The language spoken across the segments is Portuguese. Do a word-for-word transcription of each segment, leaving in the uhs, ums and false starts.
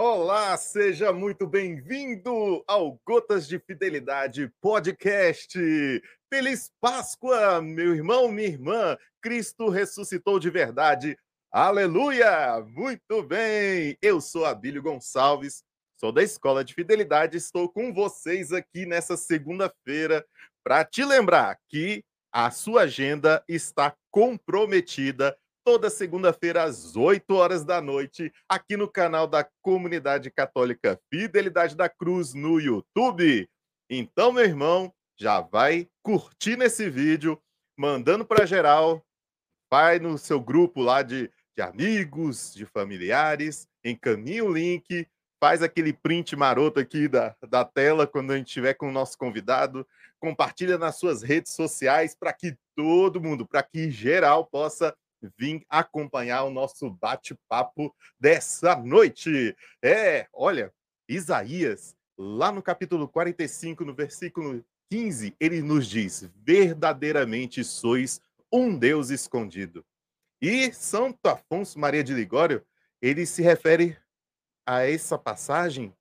Olá, seja muito bem-vindo ao Gotas de Fidelidade Podcast. Feliz Páscoa, meu irmão, minha irmã. Cristo ressuscitou de verdade. Aleluia! Muito bem! Eu sou Abílio Gonçalves, sou da Escola de Fidelidade, estou com vocês aqui nessa segunda-feira para te lembrar que a sua agenda está comprometida. Toda segunda-feira, às oito horas da noite, aqui no canal da Comunidade Católica Fidelidade da Cruz, no YouTube. Então, meu irmão, já vai curtindo esse vídeo, mandando para geral, vai no seu grupo lá de, de amigos, de familiares, encaminha o link, faz aquele print maroto aqui da, da tela quando a gente estiver com o nosso convidado, compartilha nas suas redes sociais para que todo mundo, para que geral possa vim acompanhar o nosso bate-papo dessa noite. É, olha, Isaías, lá no capítulo quarenta e cinco, no versículo quinze, ele nos diz: verdadeiramente sois um Deus escondido. E Santo Afonso Maria de Ligório, ele se refere a essa passagem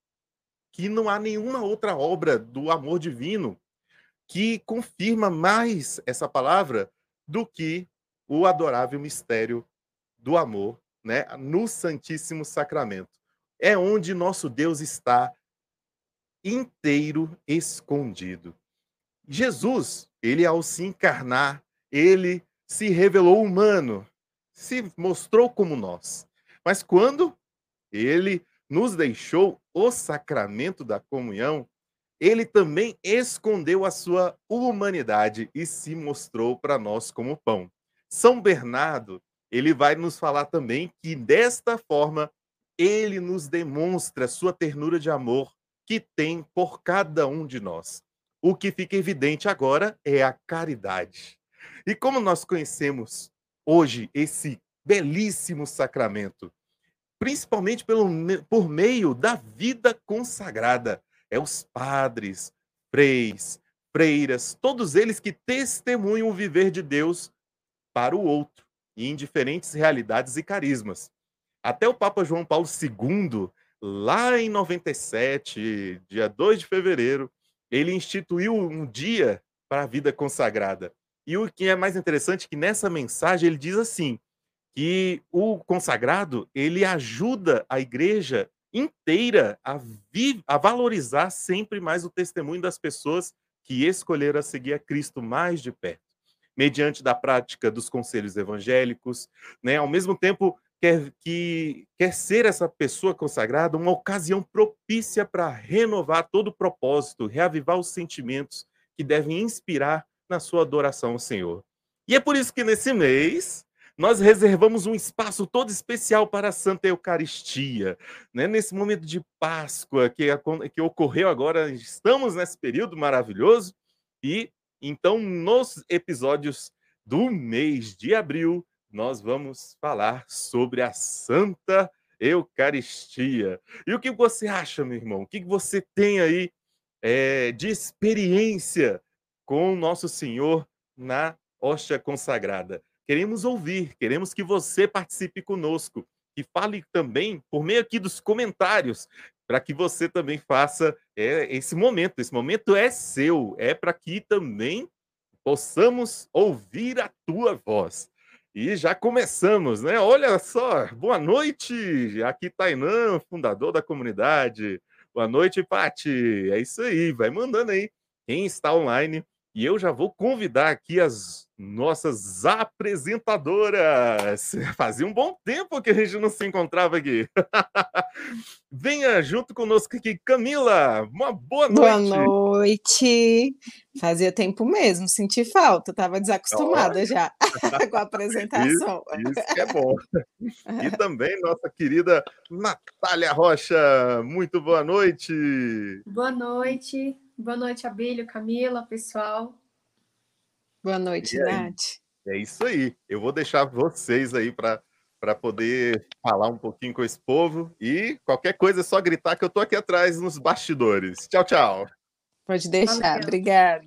que não há nenhuma outra obra do amor divino que confirma mais essa palavra do que o adorável mistério do amor, né? No Santíssimo Sacramento. É onde nosso Deus está inteiro escondido. Jesus, ele ao se encarnar, ele se revelou humano, se mostrou como nós. Mas quando ele nos deixou o sacramento da comunhão, ele também escondeu a sua humanidade e se mostrou para nós como pão. São Bernardo, ele vai nos falar também que desta forma ele nos demonstra sua ternura de amor que tem por cada um de nós. O que fica evidente agora é a caridade. E como nós conhecemos hoje esse belíssimo sacramento, principalmente pelo, por meio da vida consagrada, é os padres, freis, freiras, todos eles que testemunham o viver de Deus para o outro, e em diferentes realidades e carismas. Até o Papa João Paulo segundo, lá em noventa e sete, dia dois de fevereiro, ele instituiu um dia para a vida consagrada. E o que é mais interessante é que nessa mensagem ele diz assim, que o consagrado, ele ajuda a igreja inteira a, vi- a valorizar sempre mais o testemunho das pessoas que escolheram seguir a Cristo mais de perto, mediante da prática dos conselhos evangélicos, né? Ao mesmo tempo, quer, que, quer ser essa pessoa consagrada uma ocasião propícia para renovar todo o propósito, reavivar os sentimentos que devem inspirar na sua adoração ao Senhor. E é por isso que nesse mês nós reservamos um espaço todo especial para a Santa Eucaristia, né? Nesse momento de Páscoa que, que ocorreu agora, estamos nesse período maravilhoso e então, nos episódios do mês de abril, nós vamos falar sobre a Santa Eucaristia. E o que você acha, meu irmão? O que você tem aí é, de experiência com o nosso Senhor na hóstia consagrada? Queremos ouvir, queremos que você participe conosco e fale também por meio aqui dos comentários, para que você também faça é, esse momento. Esse momento é seu, é para que também possamos ouvir a tua voz. E já começamos, né? Olha só, boa noite, aqui Tainan, fundador da comunidade. Boa noite, Pati. É isso aí, vai mandando aí quem está online. E eu já vou convidar aqui as nossas apresentadoras. Fazia um bom tempo que a gente não se encontrava aqui. Venha junto conosco aqui, Camila. Uma boa noite. Boa noite. Fazia tempo mesmo, senti falta. Estava desacostumada já com a apresentação. Isso, isso que é bom. E também nossa querida Natália Rocha. Muito boa noite. Boa noite. Boa noite, Abílio, Camila, pessoal. Boa noite, Nath. É isso aí. Eu vou deixar vocês aí para poder falar um pouquinho com esse povo. E qualquer coisa é só gritar que eu estou aqui atrás nos bastidores. Tchau, tchau. Pode deixar. Valeu. Obrigada.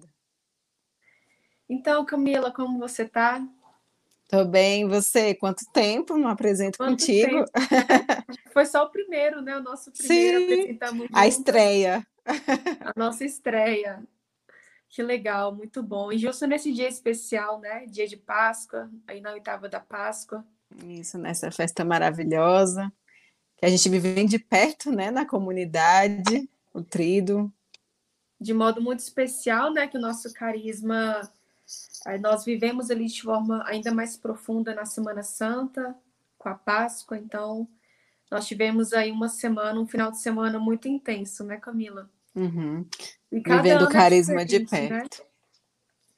Então, Camila, como você está? Tô bem, você? Quanto tempo? Não apresento Quanto contigo. Foi só o primeiro, né? O nosso primeiro apresentar muito. A estreia. A nossa estreia. Que legal, muito bom. E justo nesse dia especial, né? Dia de Páscoa, aí na oitava da Páscoa. Isso, nessa festa maravilhosa, que a gente vive de perto, né? Na comunidade, o Tríduo. De modo muito especial, né? Que o nosso carisma... Nós vivemos ali de forma ainda mais profunda na Semana Santa, com a Páscoa, então nós tivemos aí uma semana, um final de semana muito intenso, né, Camila? Uhum. E cada Vivendo o carisma é de perto. Né?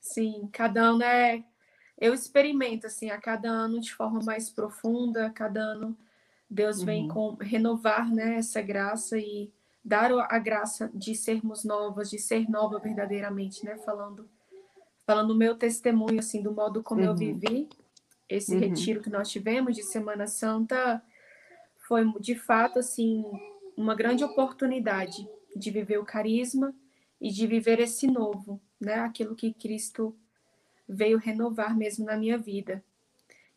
Sim, cada ano é... Eu experimento, assim, a cada ano de forma mais profunda, cada ano Deus uhum. vem com... renovar, né, essa graça e dar a graça de sermos novas, de ser nova verdadeiramente, né, falando... Falando o meu testemunho, assim, do modo como uhum. eu vivi, esse uhum. retiro que nós tivemos de Semana Santa foi, de fato, assim, uma grande oportunidade de viver o carisma e de viver esse novo, né? Aquilo que Cristo veio renovar mesmo na minha vida.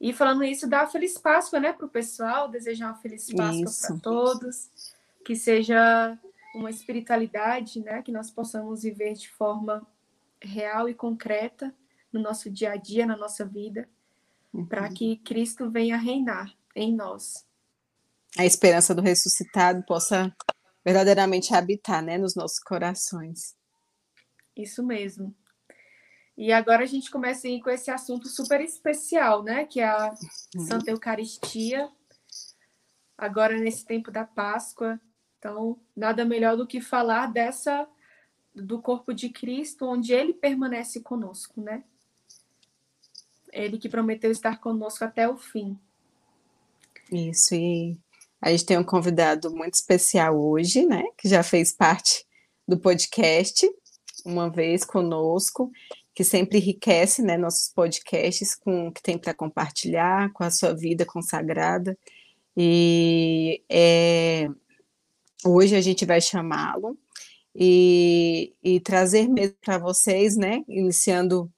E falando isso, dá uma feliz Páscoa, né, para o pessoal, desejar uma feliz Páscoa para todos, que seja uma espiritualidade, né, que nós possamos viver de forma... real e concreta no nosso dia a dia, na nossa vida, uhum. para que Cristo venha reinar em nós. A esperança do ressuscitado possa verdadeiramente habitar, né, nos nossos corações. Isso mesmo. E agora a gente começa com esse assunto super especial, né, que é a Santa Eucaristia, agora nesse tempo da Páscoa. Então, nada melhor do que falar dessa do corpo de Cristo, onde ele permanece conosco, né? Ele que prometeu estar conosco até o fim. Isso, e a gente tem um convidado muito especial hoje, né? Que já fez parte do podcast, uma vez conosco, que sempre enriquece, né, nossos podcasts com o que tem para compartilhar, com a sua vida consagrada. E é, hoje a gente vai chamá-lo E, e trazer mesmo para vocês, né, iniciando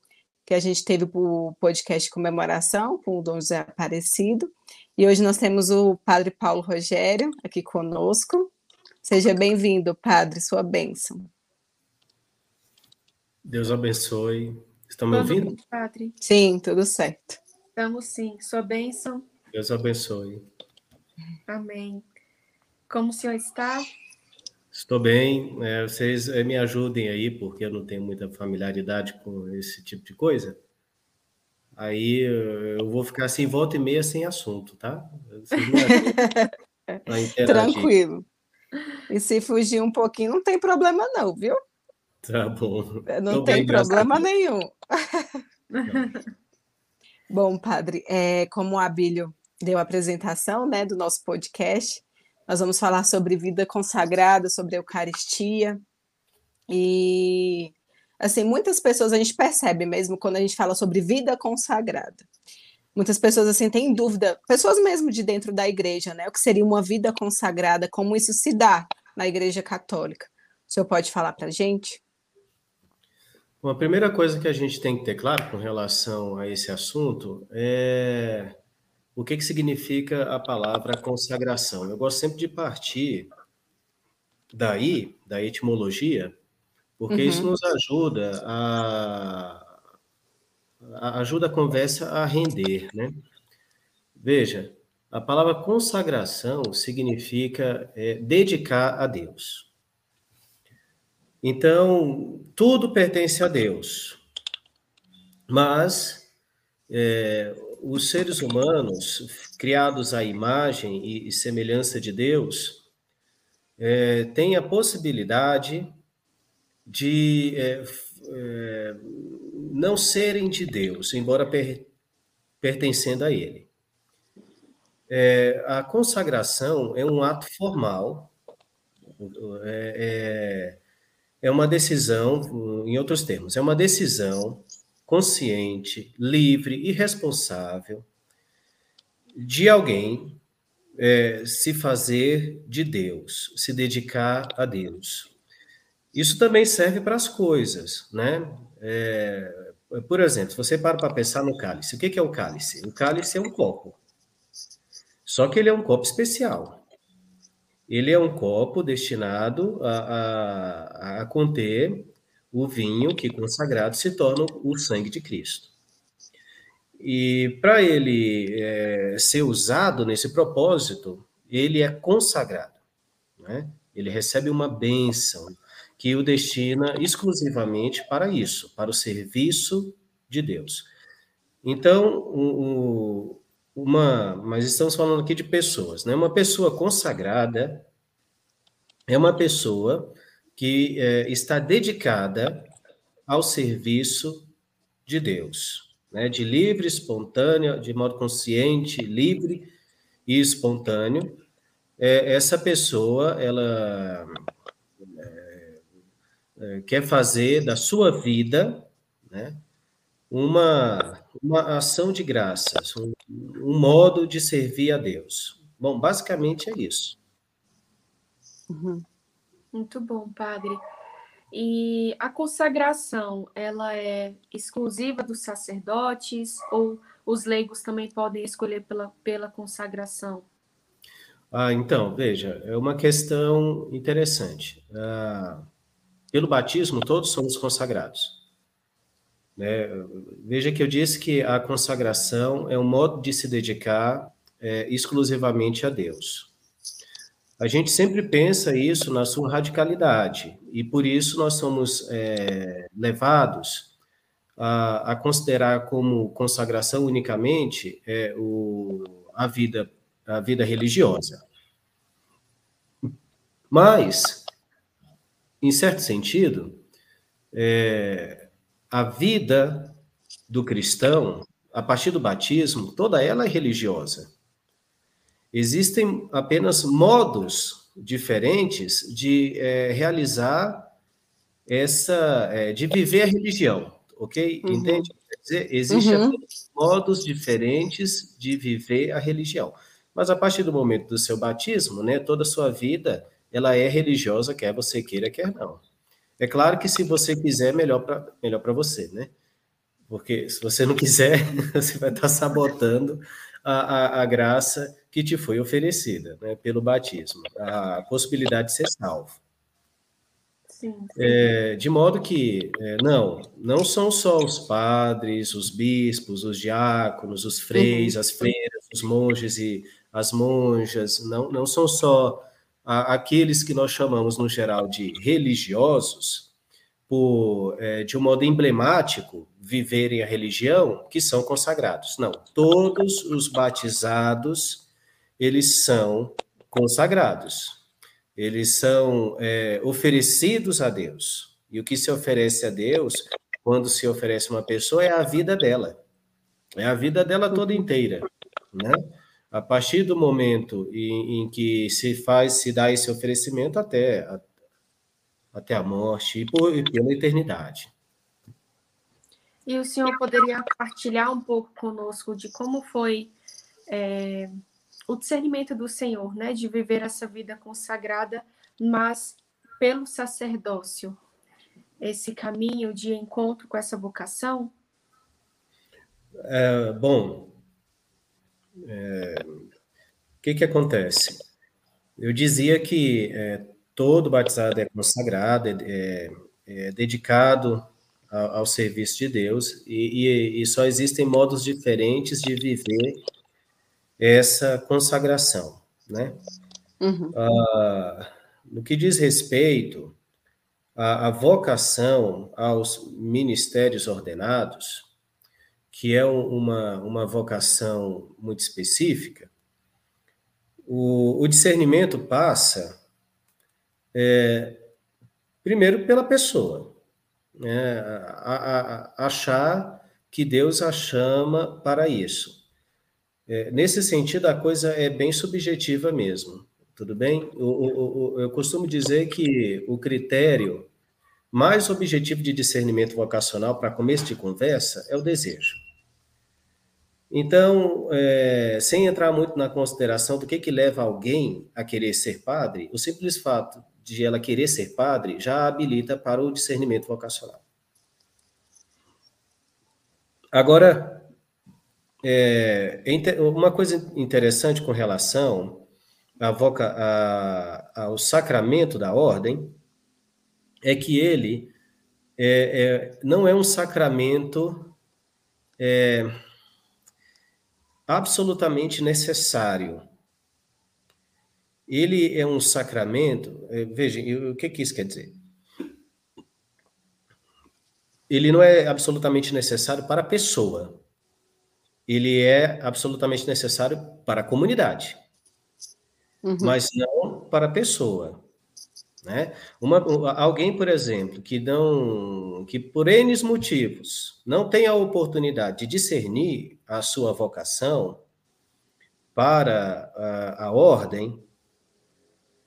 que a gente teve o podcast de comemoração com o Dom José Aparecido, e hoje nós temos o Padre Paulo Rogério aqui conosco. Seja bem-vindo, Padre, sua bênção. Deus abençoe. Estão me ouvindo? Padre. Sim, tudo certo. Estamos sim, sua bênção. Deus abençoe. Amém. Como o senhor está? Estou bem, é, vocês me ajudem aí, porque eu não tenho muita familiaridade com esse tipo de coisa. Aí eu vou ficar assim, volta e meia sem assunto, tá? Vocês me ajudam pra interagir. Tranquilo. E se fugir um pouquinho, não tem problema não, viu? Tá bom. Não Tô tem bem, problema nenhum. Não. Bom, padre, é, como o Abílio deu a apresentação, né, do nosso podcast, nós vamos falar sobre vida consagrada, sobre Eucaristia. E, assim, muitas pessoas, a gente percebe mesmo quando a gente fala sobre vida consagrada. Muitas pessoas, assim, têm dúvida, pessoas mesmo de dentro da igreja, né? O que seria uma vida consagrada, como isso se dá na Igreja Católica. O senhor pode falar para a gente? Bom, a primeira coisa que a gente tem que ter claro com relação a esse assunto é... O que, que significa a palavra consagração? Eu gosto sempre de partir daí, da etimologia, porque uhum. isso nos ajuda a, a, ajuda a conversa a render, né? Veja, a palavra consagração significa é, dedicar a Deus. Então, tudo pertence a Deus, mas... É, os seres humanos, criados à imagem e, e semelhança de Deus, é, têm a possibilidade de é, é, não serem de Deus, embora per, pertencendo a Ele. É, a consagração é um ato formal, é, é, é uma decisão, em outros termos, é uma decisão consciente, livre e responsável de alguém é, se fazer de Deus, se dedicar a Deus. Isso também serve para as coisas, né? É, Por exemplo, se você para para pensar no cálice, o que é o cálice? O cálice é um copo. Só que ele é um copo especial. Ele é um copo destinado a, a, a conter o vinho que, consagrado, se torna o sangue de Cristo. E para ele é, ser usado nesse propósito, ele é consagrado, né? Ele recebe uma bênção que o destina exclusivamente para isso, para o serviço de Deus. Então, o, uma, mas estamos falando aqui de pessoas, né? Uma pessoa consagrada é uma pessoa que é, está dedicada ao serviço de Deus, né? De livre, espontânea, de modo consciente, livre e espontâneo. É, essa pessoa, ela... quer fazer da sua vida, né, uma, uma ação de graças, um, um modo de servir a Deus. Bom, basicamente é isso. Uhum. Muito bom, padre. E a consagração, ela é exclusiva dos sacerdotes ou os leigos também podem escolher pela, pela consagração? Ah, então, veja, é uma questão interessante. Ah, Pelo batismo, todos somos consagrados. Né? Veja que eu disse que a consagração é um modo de se dedicar é, exclusivamente a Deus. A gente sempre pensa isso na sua radicalidade, e por isso nós somos é, levados a, a considerar como consagração unicamente é, o, a, vida, a vida religiosa. Mas... em certo sentido, é, a vida do cristão, a partir do batismo, toda ela é religiosa. Existem apenas modos diferentes de é, realizar essa... É, de viver a religião, ok? Uhum. Entende? Quer dizer, existem uhum. apenas modos diferentes de viver a religião. Mas a partir do momento do seu batismo, né, toda a sua vida... ela é religiosa, quer você queira, quer não. É claro que se você quiser, melhor para melhor para você, né? Porque se você não quiser, você vai estar sabotando a, a, a graça que te foi oferecida, né, pelo batismo, a possibilidade de ser salvo. Sim, sim. É, de modo que, é, não, não são só os padres, os bispos, os diáconos, os freis, uhum. as freiras, os monges e as monjas, não, não são só... aqueles que nós chamamos, no geral, de religiosos, por, é, de um modo emblemático, viverem a religião, que são consagrados. Não, todos os batizados, eles são consagrados. Eles são é, oferecidos a Deus. E o que se oferece a Deus, quando se oferece uma pessoa, é a vida dela. É a vida dela toda inteira, né? A partir do momento em, em que se faz, se dá esse oferecimento até a, até a morte e, por, e pela eternidade. E o senhor poderia partilhar um pouco conosco de como foi é, o discernimento do senhor, né, de viver essa vida consagrada, mas pelo sacerdócio, esse caminho de encontro com essa vocação? É, bom... O é, que que acontece? Eu dizia que é, todo batizado é consagrado, é, é dedicado ao, ao serviço de Deus, e, e, e só existem modos diferentes de viver essa consagração, né? Uhum. Ah, no que diz respeito à, à vocação aos ministérios ordenados, que é uma, uma vocação muito específica, o, o discernimento passa, é, primeiro, pela pessoa, né? a, a, a achar que Deus a chama para isso. É, nesse sentido, a coisa é bem subjetiva mesmo, tudo bem? O, o, o, eu costumo dizer que o critério mais objetivo de discernimento vocacional para começo de conversa é o desejo. Então, é, sem entrar muito na consideração do que, que leva alguém a querer ser padre, o simples fato de ela querer ser padre já a habilita para o discernimento vocacional. Agora, é, uma coisa interessante com relação à voca, a, ao sacramento da ordem é que ele é, é, não é um sacramento é, absolutamente necessário. Ele é um sacramento... Veja, o que, que isso quer dizer? Ele não é absolutamente necessário para a pessoa. Ele é absolutamente necessário para a comunidade. Uhum. Mas não para a pessoa. Né? Uma, alguém, por exemplo, que, não, que por N motivos não tem a oportunidade de discernir a sua vocação para a, a ordem...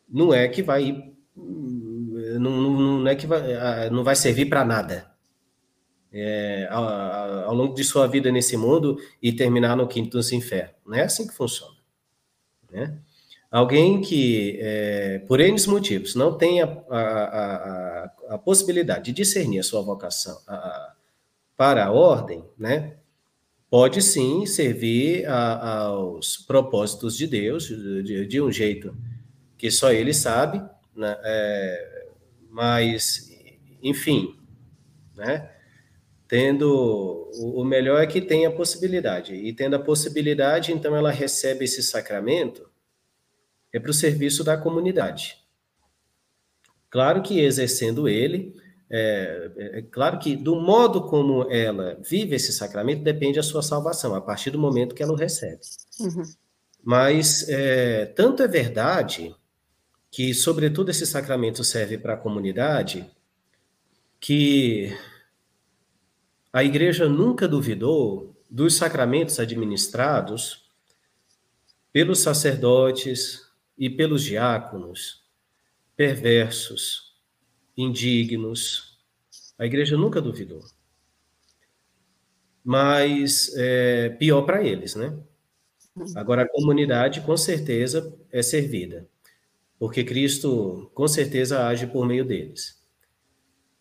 não é que vai, não, não é que vai, não vai servir para nada é, ao, ao longo de sua vida nesse mundo e terminar no quinto dos infernos. Não é assim que funciona. Né? Alguém que, é, por N motivos, não tem a, a, a, a possibilidade de discernir a sua vocação a, a, para a ordem, né? Pode sim servir a, aos propósitos de Deus de, de um jeito... que só ele sabe, né? É, mas, enfim, né? Tendo, o, o melhor é que tenha a possibilidade, e tendo a possibilidade, então ela recebe esse sacramento, é para o serviço da comunidade. Claro que exercendo ele, é, é claro que do modo como ela vive esse sacramento, depende da sua salvação, a partir do momento que ela o recebe. Uhum. Mas, é, tanto é verdade... que, sobretudo, esse sacramento serve para a comunidade, que a Igreja nunca duvidou dos sacramentos administrados pelos sacerdotes e pelos diáconos, perversos, indignos. A Igreja nunca duvidou. Mas é pior para eles, né? Agora, a comunidade, com certeza, é servida. Porque Cristo, com certeza, age por meio deles.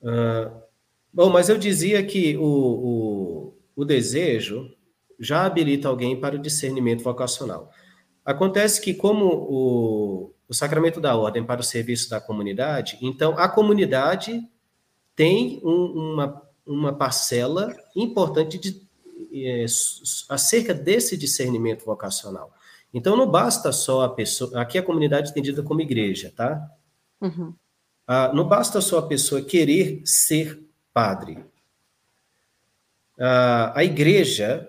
Uh, bom, mas eu dizia que o, o, o desejo já habilita alguém para o discernimento vocacional. Acontece que, como o, o sacramento da ordem para o serviço da comunidade, então a comunidade tem um, uma, uma parcela importante de, é, acerca desse discernimento vocacional. Então, não basta só a pessoa... Aqui a comunidade é entendida como igreja, tá? Uhum. Ah, não basta só a pessoa querer ser padre. Ah, a igreja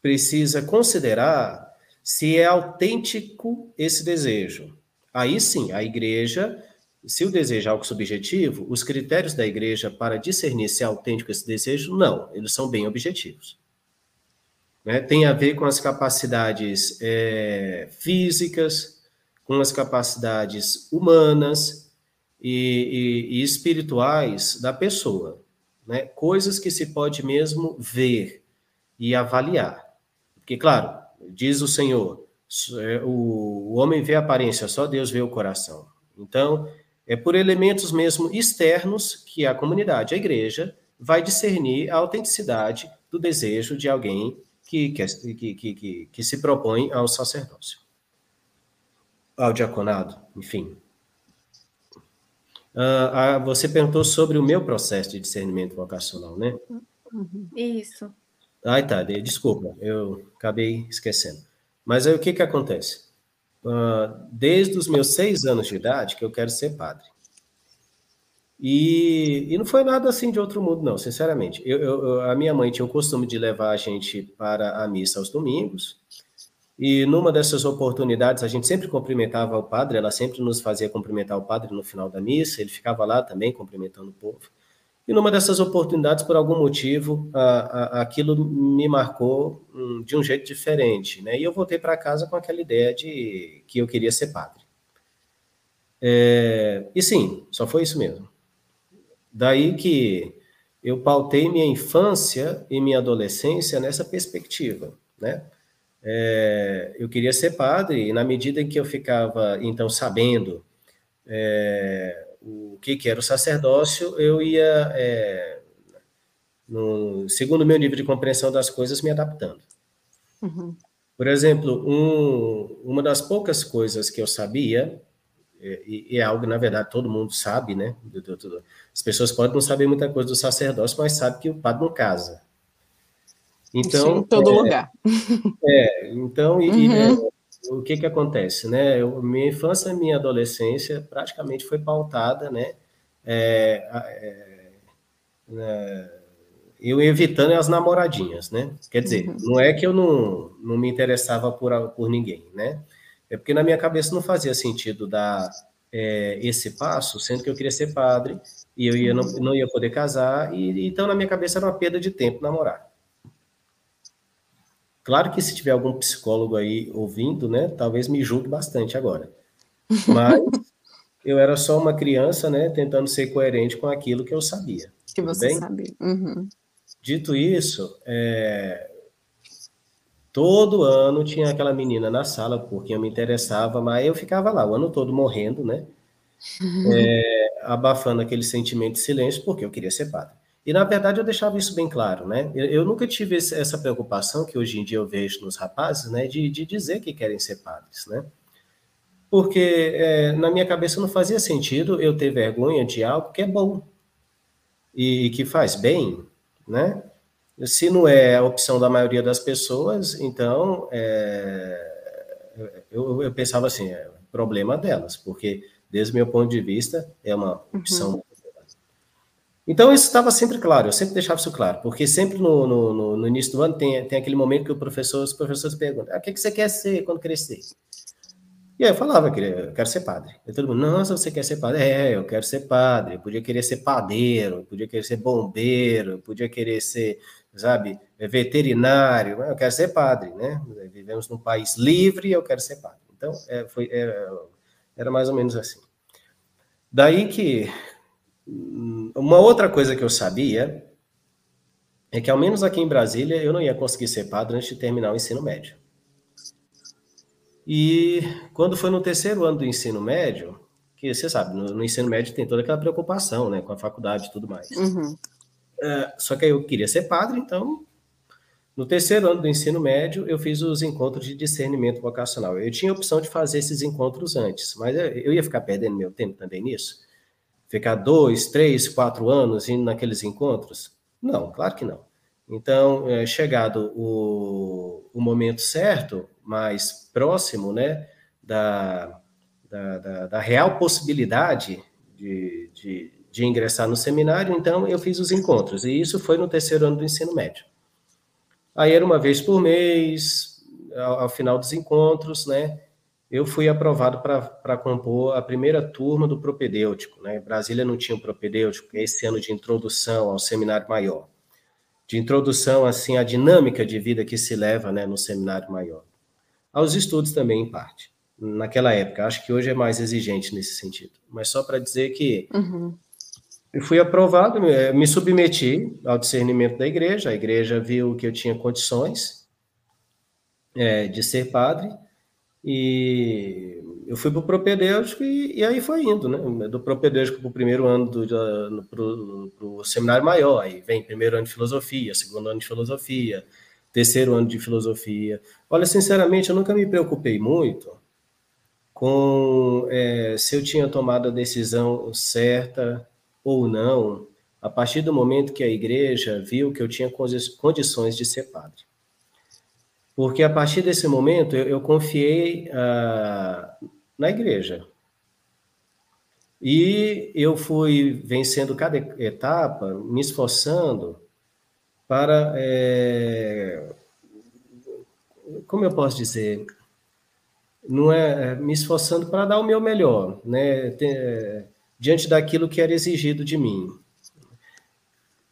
precisa considerar se é autêntico esse desejo. Aí sim, a igreja, se o desejo é algo subjetivo, os critérios da igreja para discernir se é autêntico esse desejo, não. Eles são bem objetivos. Né, tem a ver com as capacidades é, físicas, com as capacidades humanas e, e, e espirituais da pessoa. Né, coisas que se pode mesmo ver e avaliar. Porque, claro, diz o Senhor, o, o homem vê a aparência, só Deus vê o coração. Então, é por elementos mesmo externos que a comunidade, a igreja, vai discernir a autenticidade do desejo de alguém Que, que, que, que, que se propõe ao sacerdócio, ao diaconado, enfim. Ah, você perguntou sobre o meu processo de discernimento vocacional, né? Isso. Ah, tá, desculpa, eu acabei esquecendo. Mas aí o que, que acontece? Ah, desde os meus seis anos de idade que eu quero ser padre. E, e não foi nada assim de outro mundo, não, sinceramente. Eu, eu, a minha mãe tinha o costume de levar a gente para a missa aos domingos, e numa dessas oportunidades a gente sempre cumprimentava o padre, ela sempre nos fazia cumprimentar o padre no final da missa, ele ficava lá também cumprimentando o povo. E numa dessas oportunidades, por algum motivo, a, a, aquilo me marcou hum, de um jeito diferente, né? E eu voltei para casa com aquela ideia de que eu queria ser padre. É, e sim, só foi isso mesmo. Daí que eu pautei minha infância e minha adolescência nessa perspectiva, né? É, eu queria ser padre, e na medida em que eu ficava, então, sabendo é, o que, que era o sacerdócio, eu ia é, no, segundo o meu nível de compreensão das coisas, me adaptando. Uhum. Por exemplo, um, uma das poucas coisas que eu sabia, e, e é algo, na verdade, todo mundo sabe, né? As pessoas podem não saber muita coisa do sacerdócio, mas sabem que o padre não casa. Então, sim, em todo é, lugar. É, então, e, uhum. né, o que que acontece, né? Eu, minha infância e minha adolescência praticamente foi pautada, né? É, é, é, eu evitando as namoradinhas, né? Quer dizer, uhum. não é que eu não, não me interessava por, por ninguém, né? É porque na minha cabeça não fazia sentido dar é, esse passo, sendo que eu queria ser padre e eu ia, não, não ia poder casar, e então na minha cabeça era uma perda de tempo namorar. Claro que se tiver algum psicólogo aí ouvindo, né, talvez me julgue bastante agora. Mas eu era só uma criança, né, tentando ser coerente com aquilo que eu sabia. Que você bem? Sabia. Uhum. Dito isso, é... todo ano tinha aquela menina na sala porque eu me interessava, mas eu ficava lá o ano todo morrendo, né, é... abafando aquele sentimento de silêncio porque eu queria ser padre. E, na verdade, eu deixava isso bem claro, né? Eu, eu nunca tive esse, essa preocupação que hoje em dia eu vejo nos rapazes, né? De, de dizer que querem ser padres, né? Porque, é, na minha cabeça, não fazia sentido eu ter vergonha de algo que é bom e, e que faz bem, né? Se não é a opção da maioria das pessoas, então, é, eu, eu pensava assim, é problema delas, porque, desde o meu ponto de vista, é uma opção boa. Uhum. Então, isso estava sempre claro, eu sempre deixava isso claro, porque sempre no, no, no início do ano tem, tem aquele momento que o professor, os professores perguntam, ah, o que, que você quer ser quando crescer? E aí eu falava, que eu quero ser padre. E todo mundo, nossa, você quer ser padre? É, eu quero ser padre, eu podia querer ser padeiro, eu podia querer ser bombeiro, eu podia querer ser, sabe, veterinário, eu quero ser padre, né? Vivemos num país livre, eu quero ser padre. Então, é, foi, era, era mais ou menos assim. Daí que... Uma outra coisa que eu sabia é que, ao menos aqui em Brasília, eu não ia conseguir ser padre antes de terminar o ensino médio. E quando foi no terceiro ano do ensino médio, que você sabe, no, no ensino médio tem toda aquela preocupação, né, com a faculdade e tudo mais. Uhum. Uh, só que aí eu queria ser padre, então, no terceiro ano do ensino médio, eu fiz os encontros de discernimento vocacional. Eu tinha a opção de fazer esses encontros antes, mas eu, eu ia ficar perdendo meu tempo também nisso. Ficar dois, três, quatro anos indo naqueles encontros? Não, claro que não. Então, é, chegado o, o momento certo, mais próximo, né, da, da, da, da real possibilidade de, de, de ingressar no seminário, então eu fiz os encontros, e isso foi no terceiro ano do ensino médio. Aí era uma vez por mês, ao, ao final dos encontros, né, eu fui aprovado para compor a primeira turma do propedêutico, né? Brasília não tinha um propedêutico, esse ano de introdução ao seminário maior, de introdução, assim, à dinâmica de vida que se leva, né, no seminário maior. Aos estudos também, em parte, naquela época, acho que hoje é mais exigente nesse sentido, mas só para dizer que uhum. eu fui aprovado, me submeti ao discernimento da igreja, a igreja viu que eu tinha condições é, de ser padre, e eu fui para o propedêutico e, e aí foi indo, né? Do propedêutico para o primeiro ano, para o seminário maior, aí vem primeiro ano de filosofia, segundo ano de filosofia, terceiro ano de filosofia. Olha, sinceramente, eu nunca me preocupei muito com é, se eu tinha tomado a decisão certa ou não, a partir do momento que a igreja viu que eu tinha condições de ser padre. Porque a partir desse momento eu, eu confiei uh, na igreja. E eu fui vencendo cada etapa, me esforçando para, é, como eu posso dizer, não é, me esforçando para dar o meu melhor, né, ter, diante daquilo que era exigido de mim.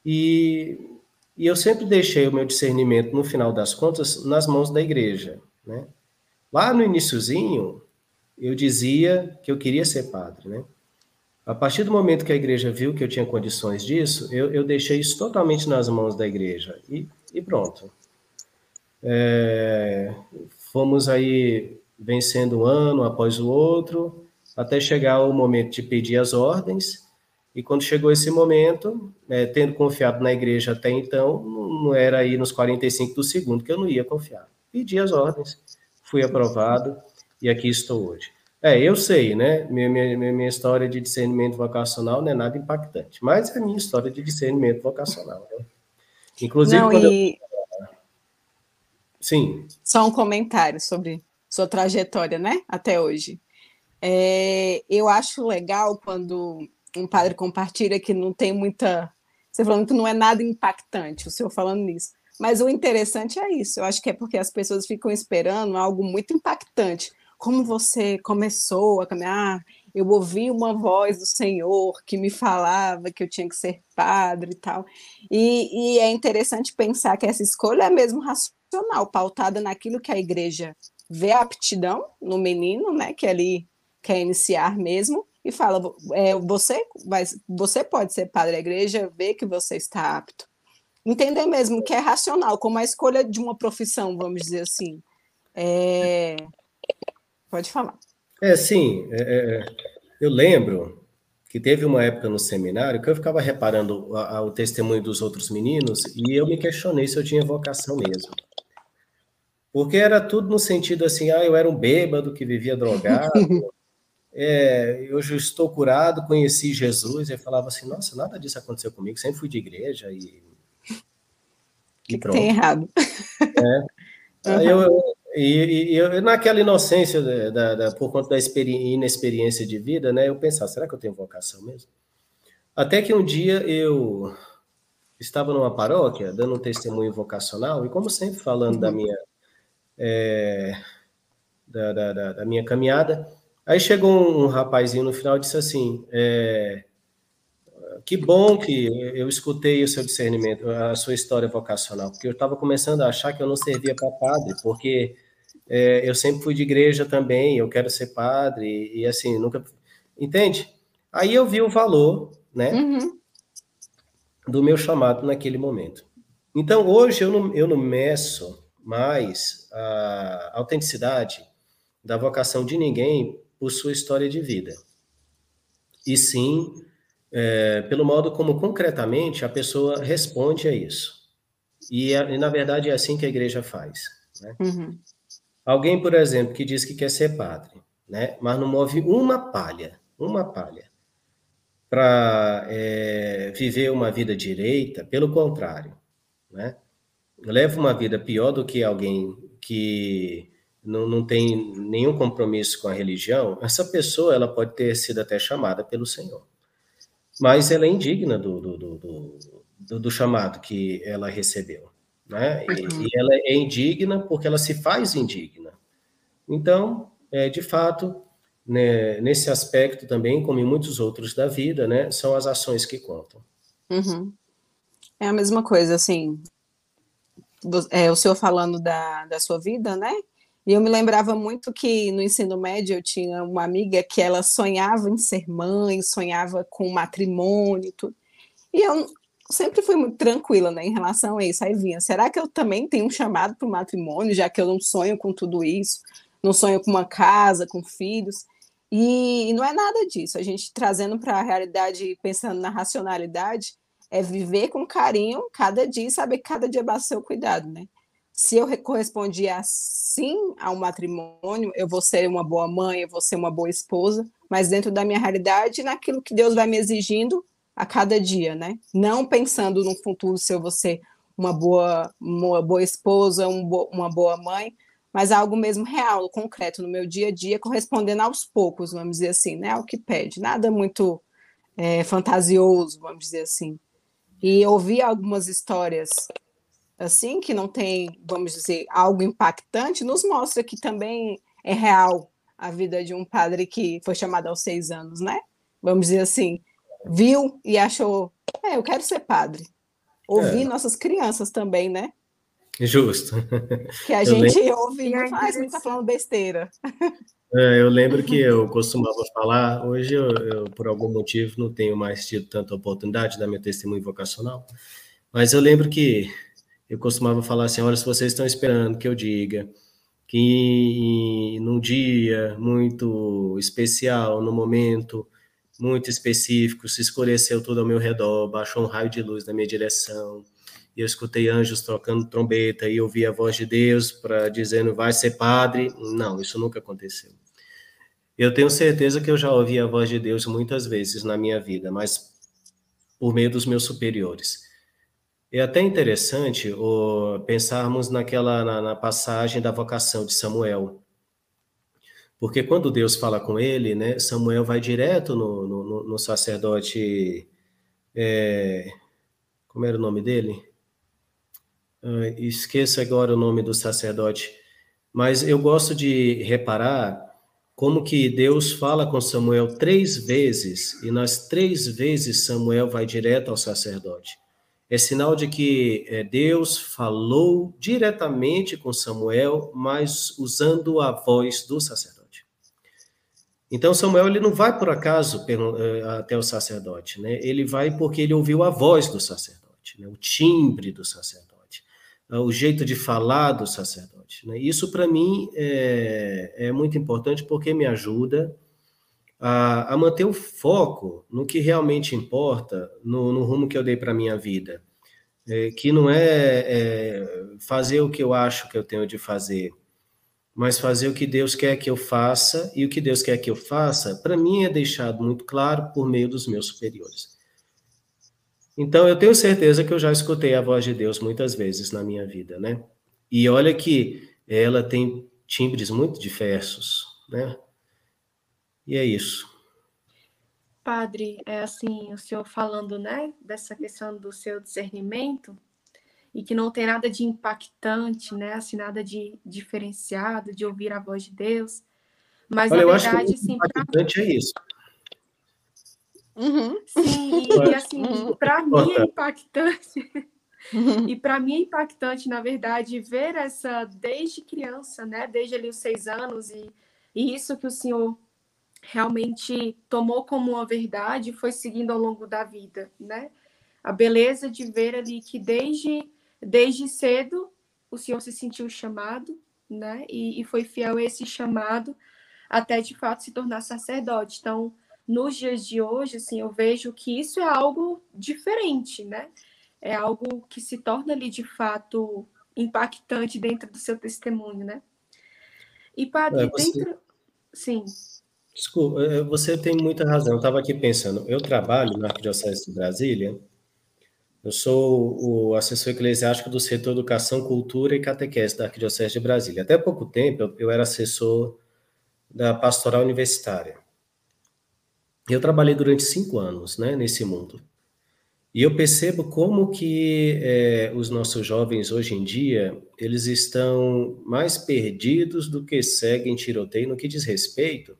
E... E eu sempre deixei o meu discernimento, no final das contas, nas mãos da igreja, né? Lá no iniciozinho, eu dizia que eu queria ser padre, né? A partir do momento que a igreja viu que eu tinha condições disso, eu, eu deixei isso totalmente nas mãos da igreja. E, e pronto. É, fomos aí vencendo um ano após o outro, até chegar o momento de pedir as ordens. E quando chegou esse momento, é, tendo confiado na igreja até então, não era aí nos quarenta e cinco do segundo que eu não ia confiar. Pedi as ordens, fui aprovado e aqui estou hoje. É, eu sei, né? Minha, minha, minha história de discernimento vocacional não é nada impactante, mas é a minha história de discernimento vocacional. Né? Inclusive, não, quando e... eu... Sim. Só um comentário sobre sua trajetória, né? Até hoje. É, eu acho legal quando um padre compartilha que não tem muita... Você falando que não é nada impactante, o senhor falando nisso. Mas o interessante é isso. Eu acho que é porque as pessoas ficam esperando algo muito impactante. Como você começou a caminhar? Ah, eu ouvi uma voz do Senhor que me falava que eu tinha que ser padre e tal. E, e é interessante pensar que essa escolha é mesmo racional, pautada naquilo que a igreja vê a aptidão no menino, né, que ali quer iniciar mesmo, e fala, é, você, vai, você pode ser padre, a igreja vê que você está apto. Entender mesmo que é racional, como a escolha de uma profissão, vamos dizer assim. É... Pode falar. É, sim. É, eu lembro que teve uma época no seminário que eu ficava reparando a, a, o testemunho dos outros meninos e eu me questionei se eu tinha vocação mesmo. Porque era tudo no sentido assim, ah, eu era um bêbado que vivia drogado, é, eu já estou curado, conheci Jesus, e eu falava assim, nossa, nada disso aconteceu comigo, sempre fui de igreja e, e pronto. Tem errado. É. Uhum. Aí eu, eu, e, e eu, naquela inocência, da, da, por conta da inexperiência de vida, né, eu pensava, será que eu tenho vocação mesmo? Até que um dia eu estava numa paróquia, dando um testemunho vocacional, e como sempre falando uhum. da minha... É, da, da, da minha caminhada, aí chegou um, um rapazinho no final e disse assim, é, que bom que eu escutei o seu discernimento, a sua história vocacional, porque eu estava começando a achar que eu não servia para padre, porque é, eu sempre fui de igreja também, eu quero ser padre, e, e assim, nunca... Entende? Aí eu vi o valor, né, uhum. do meu chamado naquele momento. Então, hoje eu não, eu não meço mas a autenticidade da vocação de ninguém por sua história de vida. E sim, é, pelo modo como concretamente a pessoa responde a isso. E, e na verdade, é assim que a igreja faz. Né? Uhum. Alguém, por exemplo, que diz que quer ser padre, né? Mas não move uma palha, uma palha, para é, viver uma vida direita, pelo contrário, né? Leva uma vida pior do que alguém que não, não tem nenhum compromisso com a religião, essa pessoa ela pode ter sido até chamada pelo Senhor. Mas ela é indigna do, do, do, do, do chamado que ela recebeu. Né? E, uhum. e ela é indigna porque ela se faz indigna. Então, é, de fato, né, nesse aspecto também, como em muitos outros da vida, né, são as ações que contam. Uhum. É a mesma coisa, assim... É, o senhor falando da, da sua vida, né? E eu me lembrava muito que no ensino médio eu tinha uma amiga que ela sonhava em ser mãe, sonhava com matrimônio e tudo. E eu sempre fui muito tranquila, né, em relação a isso. Aí vinha, será que eu também tenho um chamado para o matrimônio, já que eu não sonho com tudo isso? Não sonho com uma casa, com filhos? E, e não é nada disso. A gente trazendo para a realidade, pensando na racionalidade, é viver com carinho cada dia e saber que cada dia basta o seu cuidado, né? Se eu correspondi assim ao matrimônio, eu vou ser uma boa mãe, eu vou ser uma boa esposa, mas dentro da minha realidade, naquilo que Deus vai me exigindo a cada dia, né? Não pensando no futuro se eu vou ser uma boa, uma boa esposa, um bo- uma boa mãe, mas algo mesmo real, concreto, no meu dia a dia, correspondendo aos poucos, vamos dizer assim, né? Ao que pede, nada muito é, fantasioso, vamos dizer assim. E ouvir algumas histórias assim, que não tem, vamos dizer, algo impactante, nos mostra que também é real a vida de um padre que foi chamado aos seis anos, né? Vamos dizer assim, viu e achou, é, eu quero ser padre. Ouvir é. Nossas crianças também, né? Justo. Que a eu gente lembro... ouve e faz, mas tá falando besteira. É, eu lembro que eu costumava falar, hoje eu, eu, por algum motivo, não tenho mais tido tanta oportunidade da minha testemunha vocacional, mas eu lembro que eu costumava falar assim, olha, se vocês estão esperando que eu diga que num dia muito especial, num momento muito específico, se escureceu tudo ao meu redor, baixou um raio de luz na minha direção, e eu escutei anjos tocando trombeta, e ouvi a voz de Deus para dizendo, vai ser padre. Não, isso nunca aconteceu. Eu tenho certeza que eu já ouvi a voz de Deus muitas vezes na minha vida, mas por meio dos meus superiores. É até interessante oh, pensarmos naquela, na, na passagem da vocação de Samuel, porque quando Deus fala com ele, né, Samuel vai direto no, no, no sacerdote, é, como era o nome dele? Uh, esqueço agora o nome do sacerdote, mas eu gosto de reparar como que Deus fala com Samuel três vezes, e nas três vezes Samuel vai direto ao sacerdote. É sinal de que é, Deus falou diretamente com Samuel, mas usando a voz do sacerdote. Então Samuel ele não vai por acaso até o sacerdote, né? Ele vai porque ele ouviu a voz do sacerdote, né? O timbre do sacerdote, o jeito de falar do sacerdote, né? Isso, para mim, é, é muito importante porque me ajuda a, a manter o foco no que realmente importa, no, no rumo que eu dei para a minha vida, é, que não é, é fazer o que eu acho que eu tenho de fazer, mas fazer o que Deus quer que eu faça, e o que Deus quer que eu faça, para mim, é deixado muito claro por meio dos meus superiores. Então, eu tenho certeza que eu já escutei a voz de Deus muitas vezes na minha vida, né? E olha que ela tem timbres muito diversos, né? E é isso. Padre, é assim, o senhor falando, né, dessa questão do seu discernimento, e que não tem nada de impactante, né, assim, nada de diferenciado, de ouvir a voz de Deus, mas olha, na verdade, sim, impactante pra... é isso. Uhum. Sim, e, e assim, uhum. para mim é impactante, uhum. e para mim é impactante, na verdade, ver essa, desde criança, né, desde ali os seis anos, e, e isso que o senhor realmente tomou como uma verdade e foi seguindo ao longo da vida, né, a beleza de ver ali que desde, desde cedo o senhor se sentiu chamado, né, e, e foi fiel a esse chamado até de fato se tornar sacerdote. Então, nos dias de hoje, assim, eu vejo que isso é algo diferente, né? É algo que se torna ali, de fato, impactante dentro do seu testemunho, né? E, padre, é, você... dentro... Sim. Desculpa, você tem muita razão. Eu estava aqui pensando, eu trabalho na Arquidiocese de Brasília, eu sou o assessor eclesiástico do setor Educação, Cultura e Catequese da Arquidiocese de Brasília. Até pouco tempo, eu era assessor da Pastoral Universitária. Eu trabalhei durante cinco anos, né, nesse mundo. E eu percebo como que é, os nossos jovens hoje em dia, eles estão mais perdidos do que seguem tiroteio no que diz respeito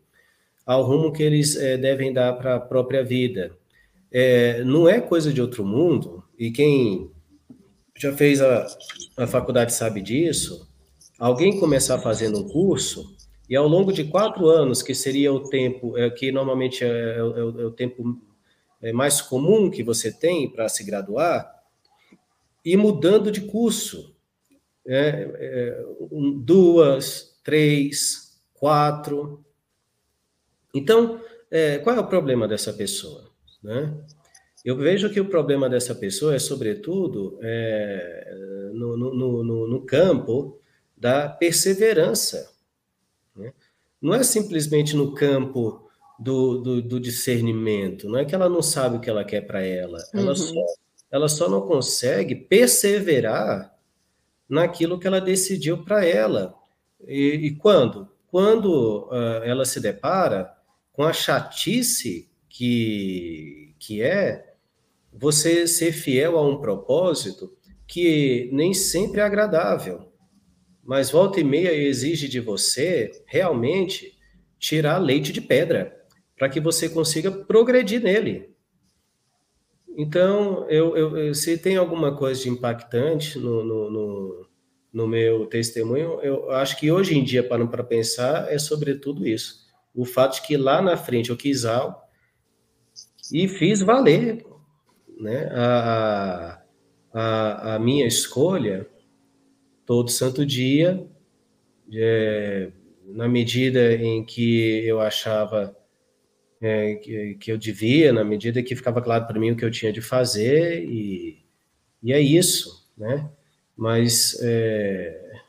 ao rumo que eles é, devem dar para a própria vida. É, não é coisa de outro mundo, e quem já fez a, a faculdade sabe disso, alguém começar fazendo um curso... E ao longo de quatro anos, que seria o tempo, é, que normalmente é, é, é, o, é o tempo mais comum que você tem para se graduar, e mudando de curso, é, é, um, duas, três, quatro. Então, é, qual é o problema dessa pessoa, né? Eu vejo que o problema dessa pessoa é, sobretudo, é, no, no, no, no campo da perseverança. Não é simplesmente no campo do, do, do discernimento, não é que ela não sabe o que ela quer para ela, ela, uhum. só, ela só não consegue perseverar naquilo que ela decidiu para ela. E, e quando? Quando uh, ela se depara com a chatice que, que é você ser fiel a um propósito que nem sempre é agradável, mas volta e meia exige de você realmente tirar leite de pedra para que você consiga progredir nele. Então, eu, eu, se tem alguma coisa de impactante no, no, no, no meu testemunho, eu acho que hoje em dia, parando para pensar, é sobretudo isso. O fato de que lá na frente eu quis algo e fiz valer, né, a, a, a minha escolha todo santo dia, é, na medida em que eu achava é, que, que eu devia, na medida que ficava claro para mim o que eu tinha de fazer, e, e é isso, né? Mas é,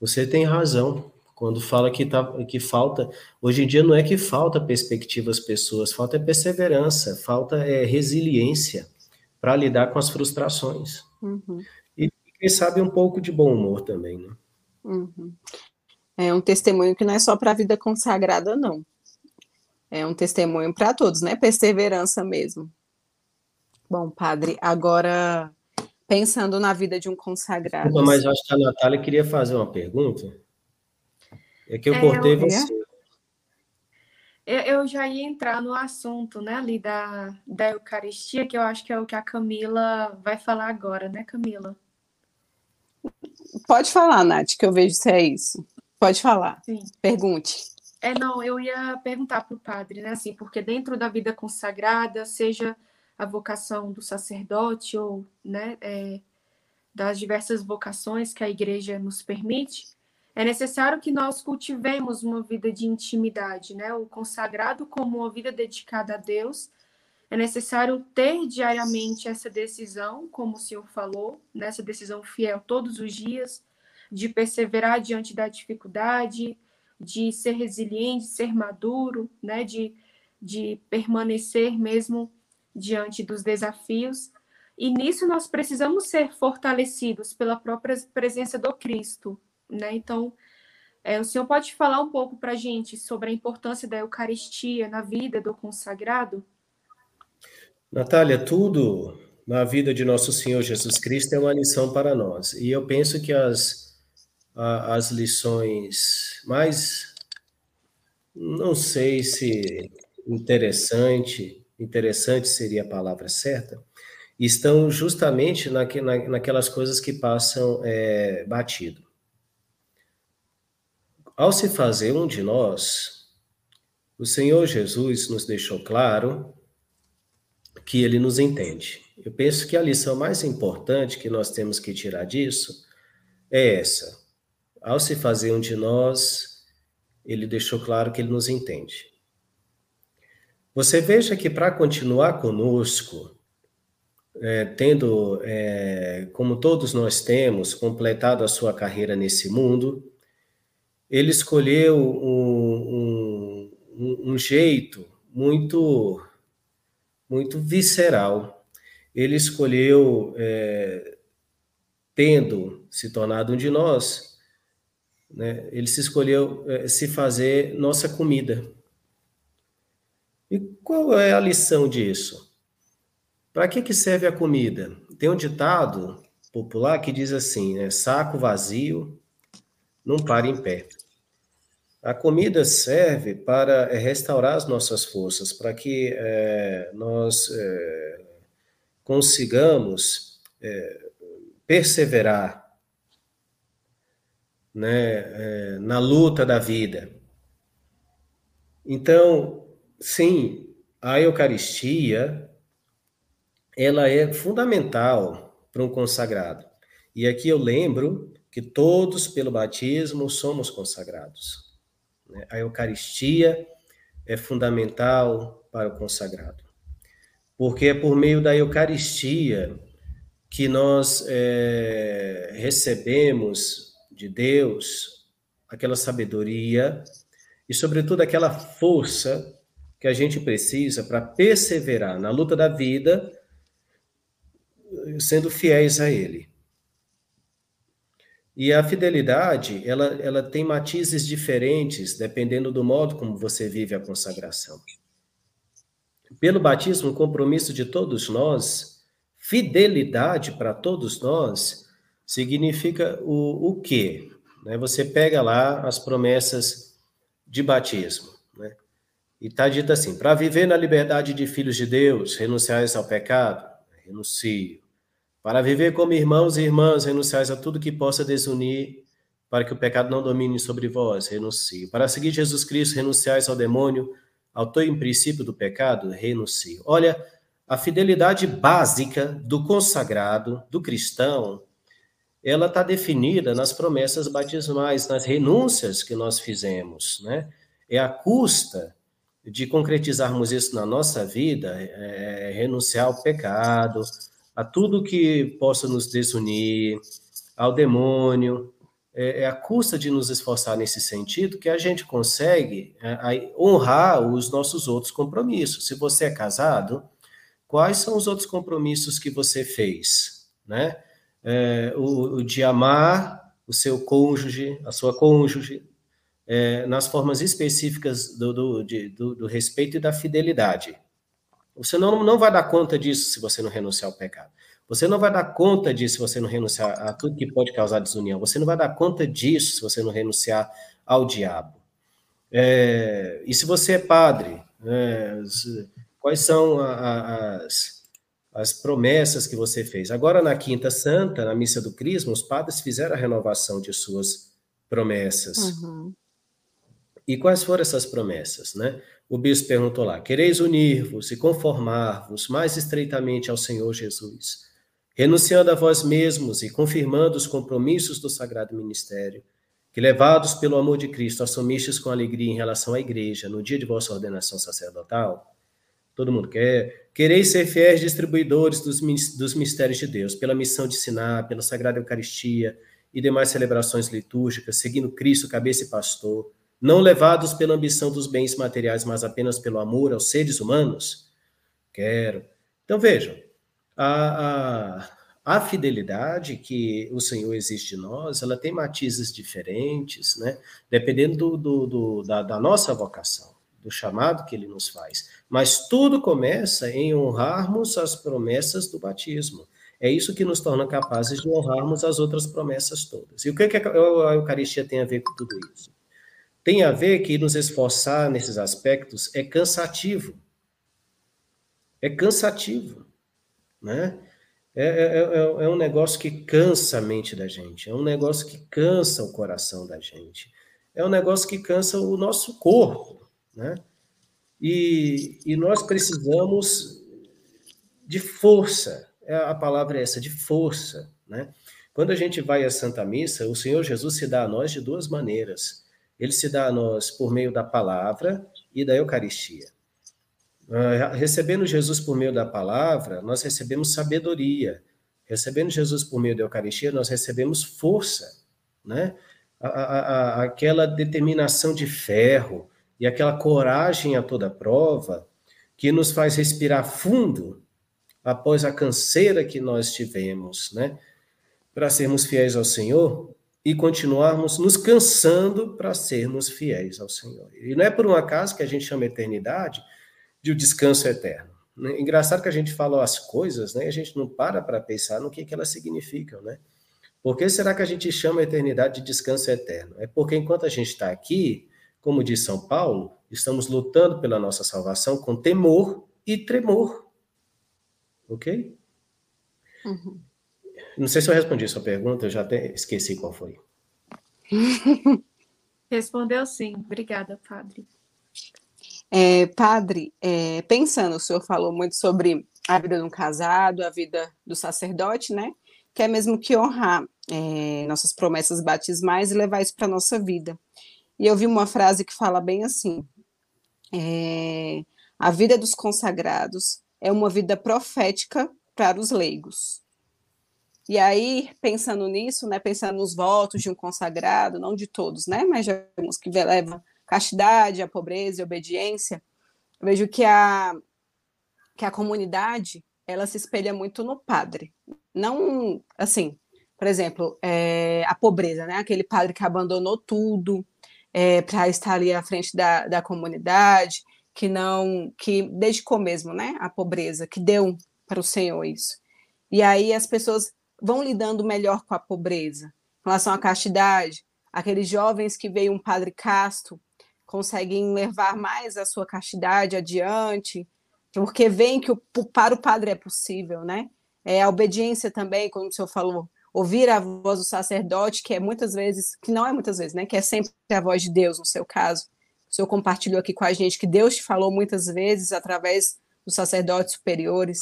você tem razão quando fala que, tá, que falta, hoje em dia não é que falta perspectiva às pessoas, falta é perseverança, falta é resiliência para lidar com as frustrações. Uhum. E quem sabe um pouco de bom humor também, né? Uhum. É um testemunho que não é só para a vida consagrada, não. É um testemunho para todos, né? Perseverança mesmo. Bom, padre, agora pensando na vida de um consagrado... Desculpa, mas acho que a Natália queria fazer uma pergunta... É que eu cortei é, eu, você. Eu já ia entrar no assunto, né, ali da, da Eucaristia, que eu acho que é o que a Camila vai falar agora, né, Camila? Pode falar, Nath, que eu vejo se é isso. Pode falar. Sim. Pergunte. É, não, eu ia perguntar para o padre, né, assim, porque dentro da vida consagrada, seja a vocação do sacerdote ou, né, é, das diversas vocações que a Igreja nos permite, é necessário que nós cultivemos uma vida de intimidade, né? O consagrado como uma vida dedicada a Deus. É necessário ter diariamente essa decisão, como o senhor falou, né? Essa decisão fiel todos os dias, de perseverar diante da dificuldade, de ser resiliente, ser maduro, né? De, de permanecer mesmo diante dos desafios. E nisso nós precisamos ser fortalecidos pela própria presença do Cristo, né? Então, é, o senhor pode falar um pouco para a gente sobre a importância da Eucaristia na vida do consagrado? Natália, tudo na vida de Nosso Senhor Jesus Cristo é uma lição para nós. E eu penso que as, a, as lições mais, não sei se interessante, interessante seria a palavra certa, estão justamente na, na, naquelas coisas que passam é, batido. Ao se fazer um de nós, o Senhor Jesus nos deixou claro que ele nos entende. Eu penso que a lição mais importante que nós temos que tirar disso é essa. Ao se fazer um de nós, ele deixou claro que ele nos entende. Você veja que para continuar conosco, é, tendo, é, como todos nós temos, completado a sua carreira nesse mundo, ele escolheu um, um, um jeito muito, muito visceral. Ele escolheu, é, tendo se tornado um de nós, né, ele se escolheu é, se fazer nossa comida. E qual é a lição disso? Para que, que serve a comida? Tem um ditado popular que diz assim, né, saco vazio não para em pé. A comida serve para restaurar as nossas forças, para que é, nós é, consigamos é, perseverar, né, é, na luta da vida. Então, sim, a Eucaristia, ela é fundamental para um consagrado. E aqui eu lembro que todos, pelo batismo, somos consagrados. A Eucaristia é fundamental para o consagrado, porque é por meio da Eucaristia que nós é, recebemos de Deus aquela sabedoria e, sobretudo, aquela força que a gente precisa para perseverar na luta da vida, sendo fiéis a Ele. E a fidelidade, ela, ela tem matizes diferentes, dependendo do modo como você vive a consagração. Pelo batismo, o compromisso de todos nós, fidelidade para todos nós, significa o, o quê? Você pega lá as promessas de batismo, né? E está dito assim, para viver na liberdade de filhos de Deus, renunciais ao pecado, renuncio. Para viver como irmãos e irmãs, renunciais a tudo que possa desunir, para que o pecado não domine sobre vós, renuncio. Para seguir Jesus Cristo, renunciais ao demônio, ao teu princípio do pecado, renuncio. Olha, a fidelidade básica do consagrado, do cristão, ela está definida nas promessas batismais, nas renúncias que nós fizemos, né? É a custa de concretizarmos isso na nossa vida, é renunciar ao pecado, a tudo que possa nos desunir, ao demônio, é à custa de nos esforçar nesse sentido que a gente consegue honrar os nossos outros compromissos. Se você é casado, quais são os outros compromissos que você fez, né? É, o, o de amar o seu cônjuge, a sua cônjuge, é, nas formas específicas do, do, de, do, do respeito e da fidelidade. Você não, não vai dar conta disso se você não renunciar ao pecado. Você não vai dar conta disso se você não renunciar a tudo que pode causar desunião. Você não vai dar conta disso se você não renunciar ao diabo. É, e se você é padre, é, quais são a, a, as, as promessas que você fez? Agora, na Quinta Santa, na Missa do Crisma, os padres fizeram a renovação de suas promessas. Uhum. E quais foram essas promessas, né? O bispo perguntou lá: quereis unir-vos e conformar-vos mais estreitamente ao Senhor Jesus, renunciando a vós mesmos e confirmando os compromissos do Sagrado Ministério, que, levados pelo amor de Cristo, assumistes com alegria em relação à Igreja no dia de vossa ordenação sacerdotal. Todo mundo quer. Quereis ser fiéis distribuidores dos, dos mistérios de Deus, pela missão de ensinar, pela Sagrada Eucaristia e demais celebrações litúrgicas, seguindo Cristo, cabeça e pastor, não levados pela ambição dos bens materiais, mas apenas pelo amor aos seres humanos. Quero. Então, vejam, a, a, a fidelidade que o Senhor exige de nós, ela tem matizes diferentes, né? Dependendo do, do, do, da, da nossa vocação, do chamado que ele nos faz. Mas tudo começa em honrarmos as promessas do batismo. É isso que nos torna capazes de honrarmos as outras promessas todas. E o que, que a Eucaristia tem a ver com tudo isso? Tem a ver que nos esforçar nesses aspectos é cansativo. É cansativo, né? É, é, é um negócio que cansa a mente da gente, é um negócio que cansa o coração da gente, é um negócio que cansa o nosso corpo, né? E, e nós precisamos de força, a palavra é essa, de força, né? Quando a gente vai à Santa Missa, o Senhor Jesus se dá a nós de duas maneiras. Ele se dá a nós por meio da palavra e da Eucaristia. Recebendo Jesus por meio da palavra, nós recebemos sabedoria. Recebendo Jesus por meio da Eucaristia, nós recebemos força, né? A, a, a, aquela determinação de ferro, e aquela coragem a toda prova, que nos faz respirar fundo após a canseira que nós tivemos, né? Para sermos fiéis ao Senhor e continuarmos nos cansando para sermos fiéis ao Senhor. E não é por um acaso que a gente chama a eternidade de o descanso eterno. Engraçado que a gente fala as coisas, né? E a gente não para para pensar no que, que elas significam, né? Por que será que a gente chama a eternidade de descanso eterno? É porque enquanto a gente está aqui, como diz São Paulo, estamos lutando pela nossa salvação com temor e tremor. Ok? Uhum. Não sei se eu respondi a sua pergunta, eu já até esqueci qual foi. Respondeu sim. Obrigada, padre. É, padre, é, pensando, o senhor falou muito sobre a vida de um casado, a vida do sacerdote, né? Que é mesmo que honrar é, nossas promessas batismais e levar isso para a nossa vida. E eu vi uma frase que fala bem assim, é, a vida dos consagrados é uma vida profética para os leigos. E aí, pensando nisso, né, pensando nos votos de um consagrado, não de todos, né, mas de alguns que levam castidade, a pobreza e obediência, eu vejo que a, que a comunidade, ela se espelha muito no padre. Não, assim, por exemplo, é, a pobreza, né, aquele padre que abandonou tudo, É, para estar ali à frente da, da comunidade, que não, que dedicou mesmo, né, a pobreza, que deu para o Senhor isso. E aí as pessoas vão lidando melhor com a pobreza, em relação à castidade, aqueles jovens que veem um padre casto, conseguem levar mais a sua castidade adiante, porque veem que o, para o padre é possível, né, é a obediência também, como o senhor falou, ouvir a voz do sacerdote, que é muitas vezes, que não é muitas vezes, né? Que é sempre a voz de Deus, no seu caso. O senhor compartilhou aqui com a gente que Deus te falou muitas vezes através dos sacerdotes superiores.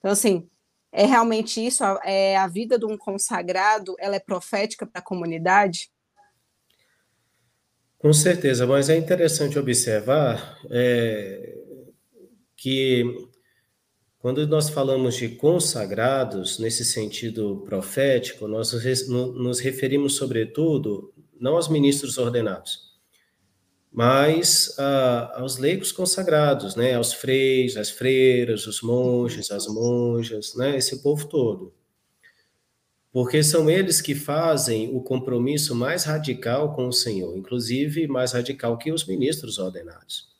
Então, assim, é realmente isso? É a vida de um consagrado, ela é profética para a comunidade? Com certeza, mas é interessante observar é, que quando nós falamos de consagrados, nesse sentido profético, nós nos referimos sobretudo não aos ministros ordenados, mas a, aos leigos consagrados, né? Aos freis, às freiras, os monges, as monjas, né? Esse povo todo. Porque são eles que fazem o compromisso mais radical com o Senhor, inclusive mais radical que os ministros ordenados.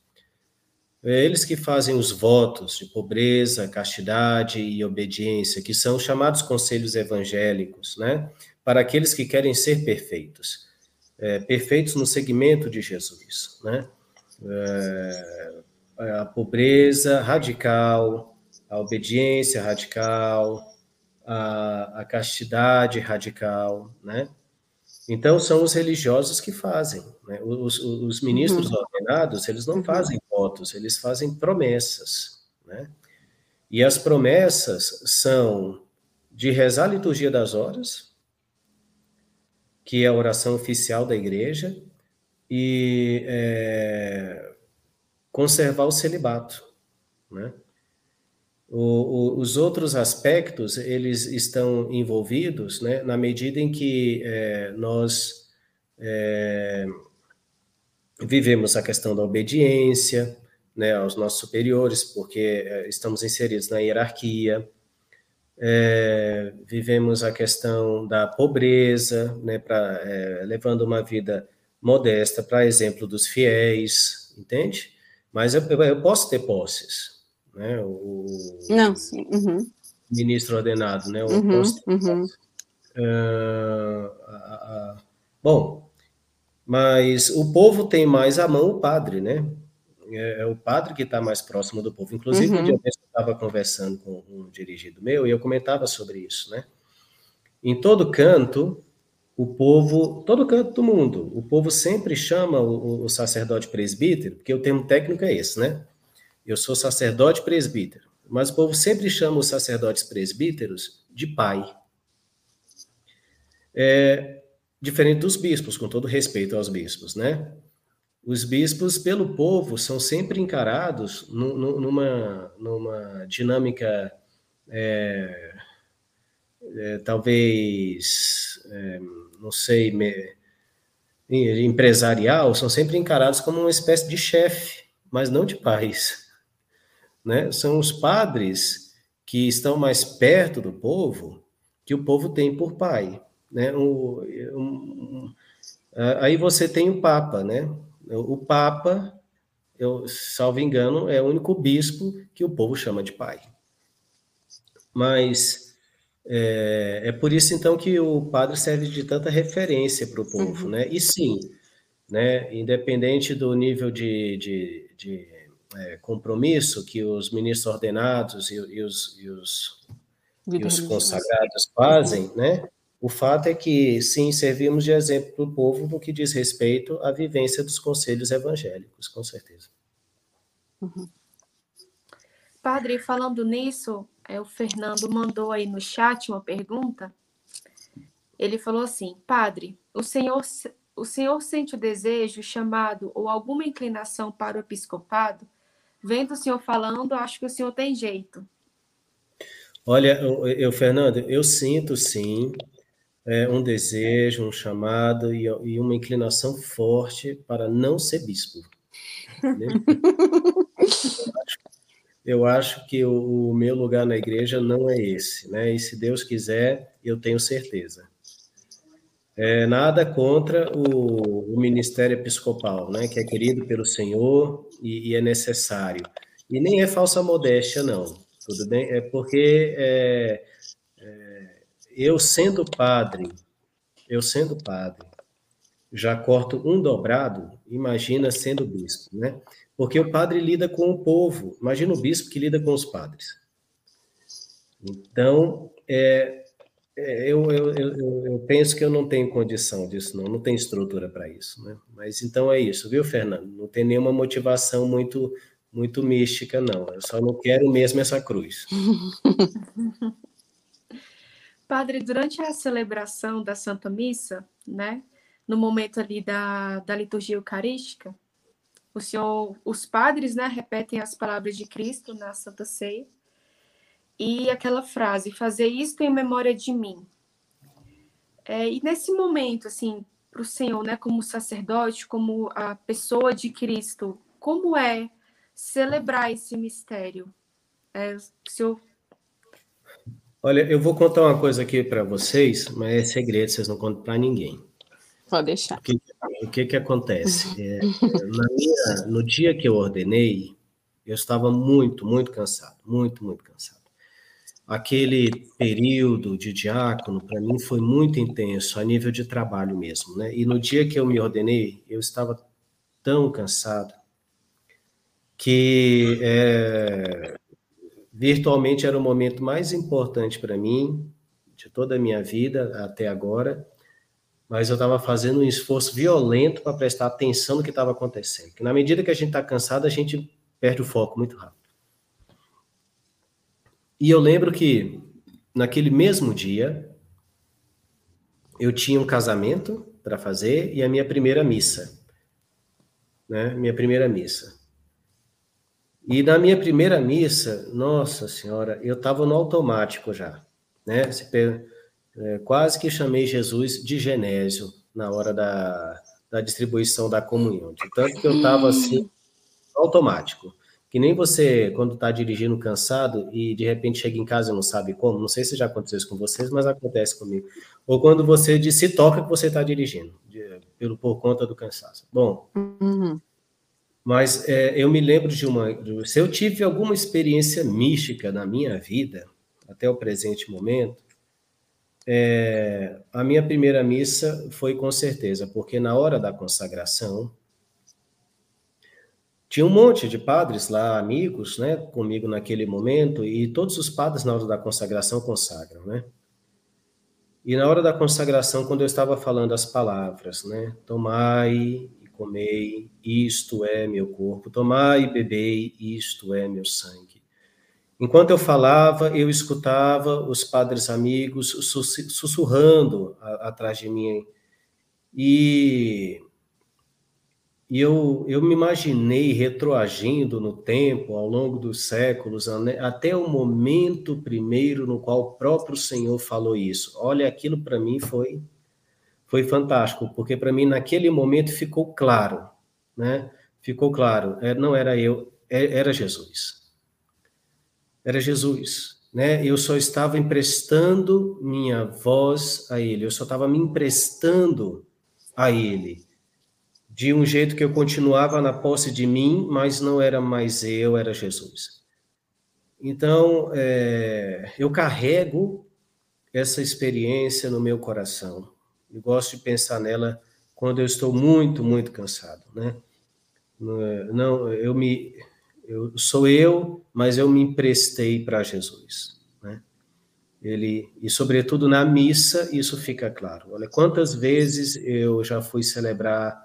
É eles que fazem os votos de pobreza, castidade e obediência, que são chamados conselhos evangélicos, né? Para aqueles que querem ser perfeitos. É, perfeitos no segmento de Jesus, né? É, a pobreza radical, a obediência radical, a, a castidade radical, né? Então, são os religiosos que fazem, né? Os, os ministros uhum. ordenados, eles não fazem votos, eles fazem promessas, né? E as promessas são de rezar a liturgia das horas, que é a oração oficial da igreja, e é, conservar o celibato, né? O, o, os outros aspectos, eles estão envolvidos, né, na medida em que é, nós é, vivemos a questão da obediência, né, aos nossos superiores, porque estamos inseridos na hierarquia. É, vivemos a questão da pobreza, né, pra, é, levando uma vida modesta, para exemplo dos fiéis, entende? Mas eu, eu posso ter posses, né? O, Não, sim. Uhum. Ministro ordenado, né? Eu uhum, posso ter uhum. uh, a, a, a, bom, mas o povo tem mais à mão o padre, né? É o padre que está mais próximo do povo. Inclusive, um dia eu estava conversando com um dirigido meu e eu comentava sobre isso, né? Em todo canto, o povo, todo canto do mundo, o povo sempre chama o, o sacerdote presbítero, porque o termo técnico é esse, né? Eu sou sacerdote presbítero, mas o povo sempre chama os sacerdotes presbíteros de pai. É, diferente dos bispos, com todo respeito aos bispos, né? Os bispos, pelo povo, são sempre encarados numa, numa dinâmica, é, é, talvez, é, não sei, me, empresarial, são sempre encarados como uma espécie de chefe, mas não de pais, né? São os padres que estão mais perto do povo, que o povo tem por pai, né? Um, um, aí você tem o Papa, né? O Papa, eu, salvo engano, é o único bispo que o povo chama de pai. Mas é, é por isso, então, que o padre serve de tanta referência para o povo, né? E sim, né, independente do nível de, de, de é, compromisso que os ministros ordenados e, e, os, e, os, e os consagrados fazem, né? O fato é que, sim, servimos de exemplo para o povo no que diz respeito à vivência dos conselhos evangélicos, com certeza. Uhum. Padre, falando nisso, é, o Fernando mandou aí no chat uma pergunta. Ele falou assim: Padre, o senhor, o senhor sente o desejo, chamado ou alguma inclinação para o episcopado? Vendo o senhor falando, acho que o senhor tem jeito. Olha, eu, eu Fernando, eu sinto, sim, É um desejo, um chamado e, e uma inclinação forte para não ser bispo. eu, acho, eu acho que o, o meu lugar na igreja não é esse, né? E se Deus quiser, eu tenho certeza. É, nada contra o, o ministério episcopal, né? Que é querido pelo Senhor e, e é necessário. E nem é falsa modéstia, não. Tudo bem? É porque... É, é, Eu sendo padre, eu sendo padre, já corto um dobrado, imagina sendo bispo, né? Porque o padre lida com o povo, imagina o bispo que lida com os padres. Então, é, é, eu, eu, eu, eu penso que eu não tenho condição disso, não, não tenho estrutura para isso, né? Mas então é isso, viu, Fernando? Não tem nenhuma motivação muito, muito mística, não. Eu só não quero mesmo essa cruz. Padre, durante a celebração da Santa Missa, né, no momento ali da, da liturgia eucarística, o senhor, os padres, né, repetem as palavras de Cristo na Santa Ceia e aquela frase, fazer isto em memória de mim. É, e nesse momento, assim, para o senhor, né, como sacerdote, como a pessoa de Cristo, como é celebrar esse mistério? É, o senhor... Olha, eu vou contar uma coisa aqui para vocês, mas é segredo, vocês não contam para ninguém. Pode deixar. O que, o que, que acontece? É, na minha, no dia que eu ordenei, eu estava muito, muito cansado, muito, muito cansado. Aquele período de diácono, para mim, foi muito intenso, a nível de trabalho mesmo, né? E no dia que eu me ordenei, eu estava tão cansado que... É, virtualmente era o momento mais importante para mim, de toda a minha vida até agora, mas eu estava fazendo um esforço violento para prestar atenção no que estava acontecendo. Porque na medida que a gente está cansado, a gente perde o foco muito rápido. E eu lembro que naquele mesmo dia, eu tinha um casamento para fazer e a minha primeira missa. Né? Minha primeira missa. E na minha primeira missa, nossa senhora, eu estava no automático já, né? Quase que chamei Jesus de Genésio na hora da, da distribuição da comunhão. De tanto que eu estava assim, automático. Que nem você, quando está dirigindo cansado e de repente chega em casa e não sabe como, não sei se já aconteceu isso com vocês, mas acontece comigo. Ou quando você diz, se toca que você está dirigindo, de, pelo, por conta do cansaço. Bom... Uhum. Mas é, eu me lembro de uma... De, se eu tive alguma experiência mística na minha vida, até o presente momento, é, a minha primeira missa foi com certeza, porque na hora da consagração, tinha um monte de padres lá, amigos, né, comigo naquele momento, e todos os padres na hora da consagração consagram, né? E na hora da consagração, quando eu estava falando as palavras, né? Tomai... comei, isto é meu corpo, tomai e bebei, isto é meu sangue. Enquanto eu falava, eu escutava os padres amigos sussurrando a, atrás de mim. E, e eu, eu me imaginei retroagindo no tempo, ao longo dos séculos, até o momento primeiro no qual o próprio Senhor falou isso. Olha, aquilo para mim foi... Foi fantástico, porque para mim, naquele momento, ficou claro, né? Ficou claro, não era eu, era Jesus. Era Jesus, né? Eu só estava emprestando minha voz a ele, eu só estava me emprestando a ele, de um jeito que eu continuava na posse de mim, mas não era mais eu, era Jesus. Então, é, eu carrego essa experiência no meu coração. Eu gosto de pensar nela quando eu estou muito, muito cansado, né? Não, eu me, eu, sou eu, mas eu me emprestei para Jesus, né? Ele, e sobretudo na missa, isso fica claro. Olha, quantas vezes eu já fui celebrar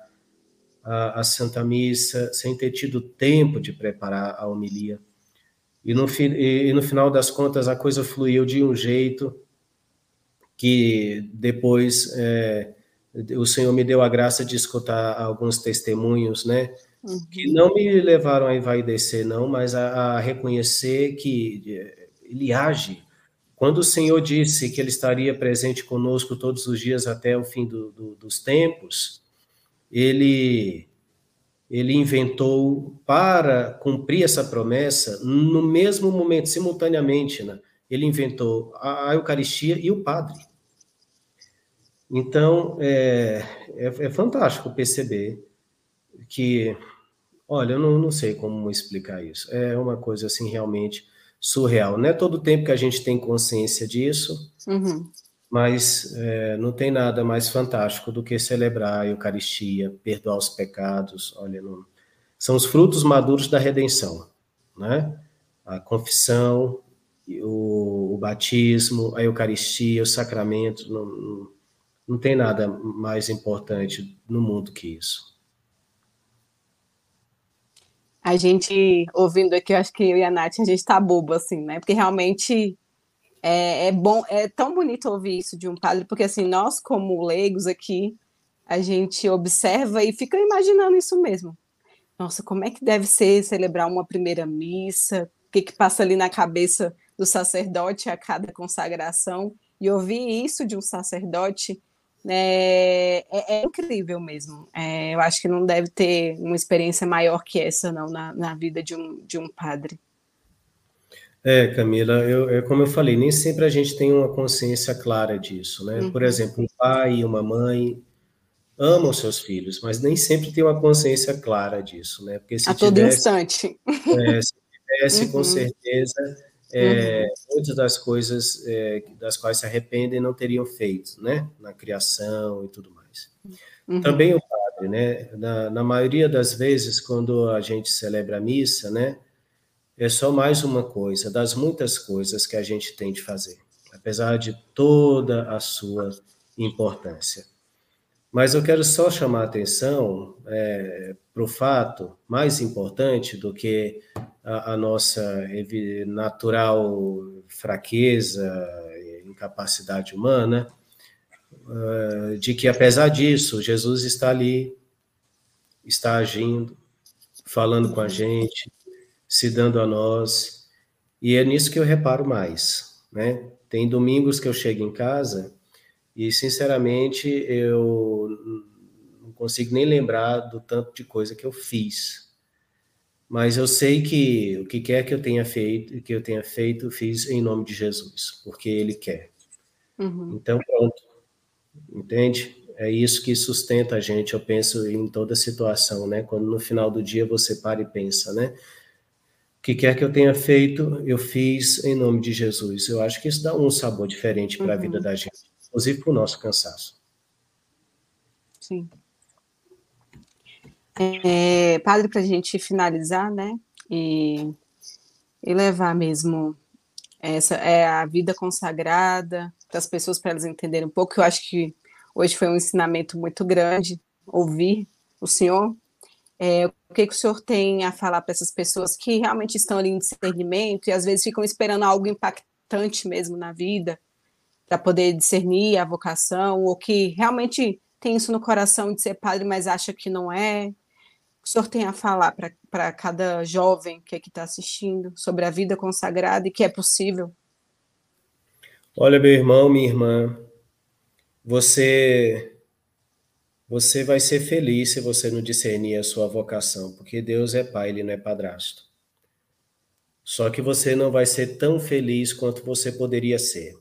a, a Santa Missa sem ter tido tempo de preparar a homilia. E no, fi, e no final das contas, a coisa fluiu de um jeito... que depois é, o Senhor me deu a graça de escutar alguns testemunhos, né? Uhum. Que não me levaram a envaidecer, não, mas a, a reconhecer que ele age. Quando o Senhor disse que ele estaria presente conosco todos os dias até o fim do, do, dos tempos, ele, ele inventou, para cumprir essa promessa, no mesmo momento, simultaneamente, né? Ele inventou a Eucaristia e o Padre. Então, é, é, é fantástico perceber que... Olha, eu não, não sei como explicar isso. É uma coisa, assim, realmente surreal. Não é todo tempo que a gente tem consciência disso, uhum. Mas é, não tem nada mais fantástico do que celebrar a Eucaristia, perdoar os pecados. Olha, não... São os frutos maduros da redenção, né? A confissão... O, o batismo, a Eucaristia, o sacramento, não, não, não tem nada mais importante no mundo que isso. A gente, ouvindo aqui, eu acho que eu e a Nath, a gente tá boba, assim, né? Porque realmente é, é bom, é tão bonito ouvir isso de um padre, porque, assim, nós como leigos aqui, a gente observa e fica imaginando isso mesmo. Nossa, como é que deve ser celebrar uma primeira missa? O que, que passa ali na cabeça do sacerdote a cada consagração? E ouvir isso de um sacerdote é, é, é incrível mesmo. É, eu acho que não deve ter uma experiência maior que essa, não, na, na vida de um, de um padre. É, Camila, eu, eu, como eu falei, nem sempre a gente tem uma consciência clara disso, né? Uhum. Por exemplo, um pai e uma mãe amam seus filhos, mas nem sempre tem uma consciência clara disso, né? Porque se a todo tivesse, instante. É, se tivesse, uhum. com certeza, é, uhum. muitas das coisas é, das quais se arrependem não teriam feito, né? Na criação e tudo mais. Uhum. Também o padre, né? Na, na maioria das vezes, quando a gente celebra a missa, né? É só mais uma coisa, das muitas coisas que a gente tem de fazer, apesar de toda a sua importância. Mas eu quero só chamar a atenção é, para o fato mais importante do que a, a nossa natural fraqueza, incapacidade humana, de que, apesar disso, Jesus está ali, está agindo, falando com a gente, se dando a nós, e é nisso que eu reparo mais, né? Tem domingos que eu chego em casa e, sinceramente, eu não consigo nem lembrar do tanto de coisa que eu fiz, mas eu sei que o que quer que eu tenha feito, que eu tenha feito, fiz em nome de Jesus, porque Ele quer. Uhum. Então, pronto, entende? É isso que sustenta a gente, eu penso em toda situação, né? Quando no final do dia você para e pensa, né? O que quer que eu tenha feito, eu fiz em nome de Jesus. Eu acho que isso dá um sabor diferente para a uhum. vida da gente, inclusive para o nosso cansaço. Sim. É, padre, para a gente finalizar, né, e, e levar mesmo essa, é, a vida consagrada para as pessoas, para elas entenderem um pouco, eu acho que hoje foi um ensinamento muito grande, ouvir o senhor. É, o que, que o senhor tem a falar para essas pessoas que realmente estão ali em discernimento e às vezes ficam esperando algo impactante mesmo na vida para poder discernir a vocação, ou que realmente tem isso no coração de ser padre, mas acha que não é? O que o senhor tem a falar para cada jovem que aqui está assistindo sobre a vida consagrada e que é possível? Olha, meu irmão, minha irmã, você... Você vai ser feliz se você não discernir a sua vocação, porque Deus é pai, ele não é padrasto. Só que você não vai ser tão feliz quanto você poderia ser.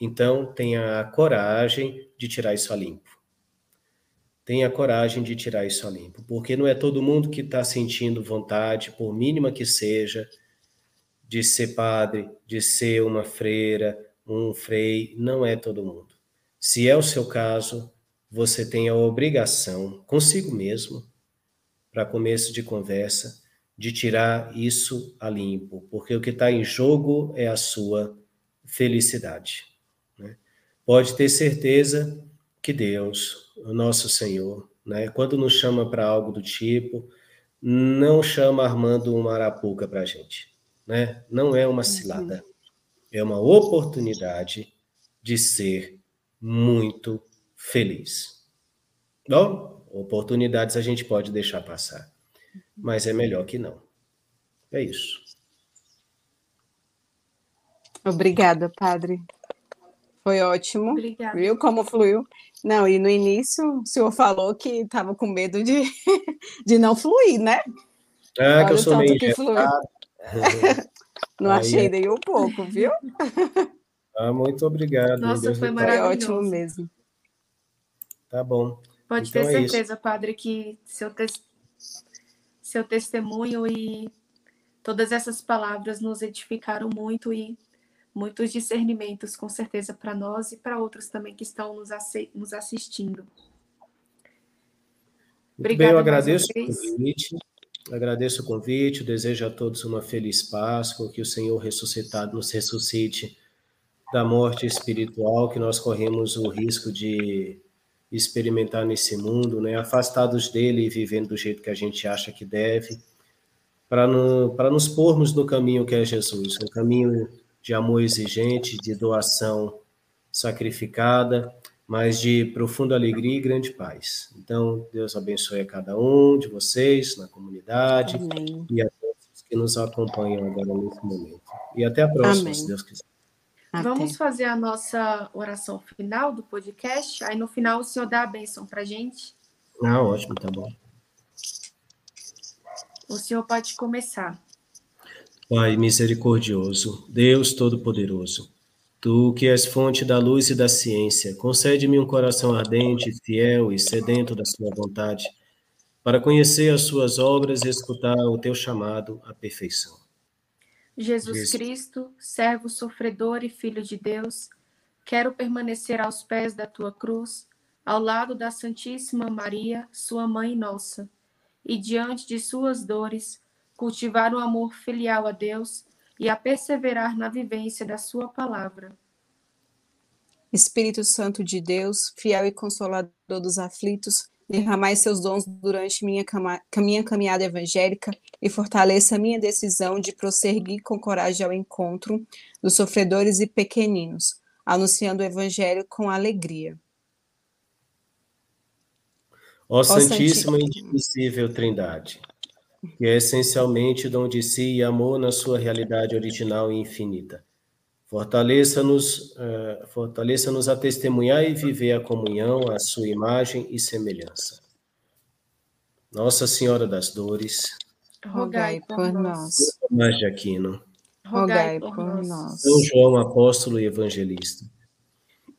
Então, tenha a coragem de tirar isso a limpo. Tenha a coragem de tirar isso a limpo, porque não é todo mundo que está sentindo vontade, por mínima que seja, de ser padre, de ser uma freira, um frei, não é todo mundo. Se é o seu caso... você tem a obrigação, consigo mesmo, para começo de conversa, de tirar isso a limpo, porque o que está em jogo é a sua felicidade, né? Pode ter certeza que Deus, o nosso Senhor, né, quando nos chama para algo do tipo, não chama armando uma arapuca para a gente, né? Não é uma cilada, é uma oportunidade de ser muito feliz. Bom, oportunidades a gente pode deixar passar, mas é melhor que não. É isso. Obrigada, padre. Foi ótimo. Obrigada. Viu como fluiu? Não, e no início o senhor falou que estava com medo de, de não fluir, né? Ah, que eu sou meio engessado. Não achei nem um pouco, viu? Ah, muito obrigado. Nossa, foi maravilhoso. Foi ótimo mesmo. Tá bom. Pode então ter certeza, é padre, que seu, te... seu testemunho e todas essas palavras nos edificaram muito e muitos discernimentos, com certeza, para nós e para outros também que estão nos, ace... nos assistindo. Obrigada. Eu agradeço o convite, agradeço o convite, desejo a todos uma feliz Páscoa, que o Senhor ressuscitado nos ressuscite da morte espiritual, que nós corremos o risco de experimentar nesse mundo, né? Afastados dele e vivendo do jeito que a gente acha que deve, para para nos pormos no caminho que é Jesus, um caminho de amor exigente, de doação sacrificada, mas de profunda alegria e grande paz. Então, Deus abençoe a cada um de vocês, na comunidade, amém, e a todos que nos acompanham agora nesse momento. E até a próxima, amém, se Deus quiser. Até. Vamos fazer a nossa oração final do podcast, aí no final o senhor dá a bênção para a gente. Ah, ótimo, tá bom. O senhor pode começar. Pai misericordioso, Deus Todo-Poderoso, tu que és fonte da luz e da ciência, concede-me um coração ardente, fiel e sedento da sua vontade, para conhecer as suas obras e escutar o teu chamado à perfeição. Jesus, Jesus Cristo, servo sofredor e filho de Deus, quero permanecer aos pés da tua cruz, ao lado da Santíssima Maria, sua mãe nossa, e diante de suas dores, cultivar o amor filial a Deus e a perseverar na vivência da sua palavra. Espírito Santo de Deus, fiel e consolador dos aflitos, derramai seus dons durante minha, cama, minha caminhada evangélica e fortaleça minha decisão de prosseguir com coragem ao encontro dos sofredores e pequeninos, anunciando o Evangelho com alegria. Ó Santíssima e Indivissível Trindade, que é essencialmente dom de si e amor na sua realidade original e infinita, fortaleça-nos, uh, fortaleça-nos a testemunhar e viver a comunhão, a sua imagem e semelhança. Nossa Senhora das Dores, rogai por nós. Tomás de Aquino, rogai por nós. São João Apóstolo e Evangelista,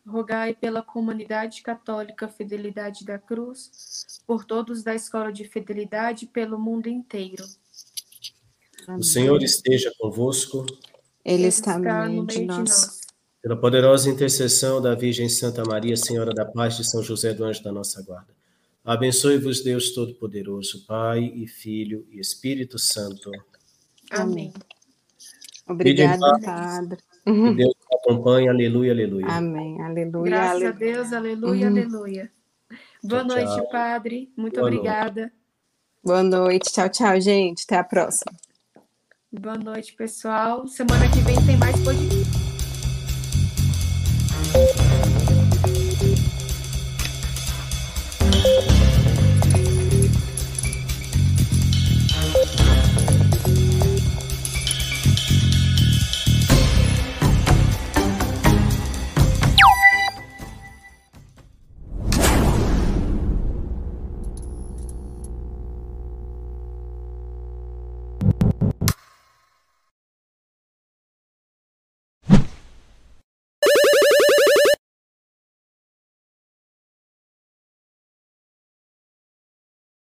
rogai pela Comunidade Católica Fidelidade da Cruz, por todos da Escola de Fidelidade, pelo mundo inteiro. Amém. O Senhor esteja convosco. Ele está no meio de nós. Pela poderosa intercessão da Virgem Santa Maria, Senhora da Paz de São José do Anjo da Nossa Guarda, abençoe-vos Deus Todo-Poderoso, Pai e Filho e Espírito Santo. Amém. Obrigado, Padre. Que Deus te acompanhe. Aleluia, aleluia. Amém. Aleluia. Graças aleluia. a Deus. Aleluia, uhum. aleluia. Boa tchau, noite, tchau. Padre. Muito Boa obrigada. Noite. Boa noite. Tchau, tchau, gente. Até a próxima. Boa noite, pessoal. Semana que vem tem mais podcast.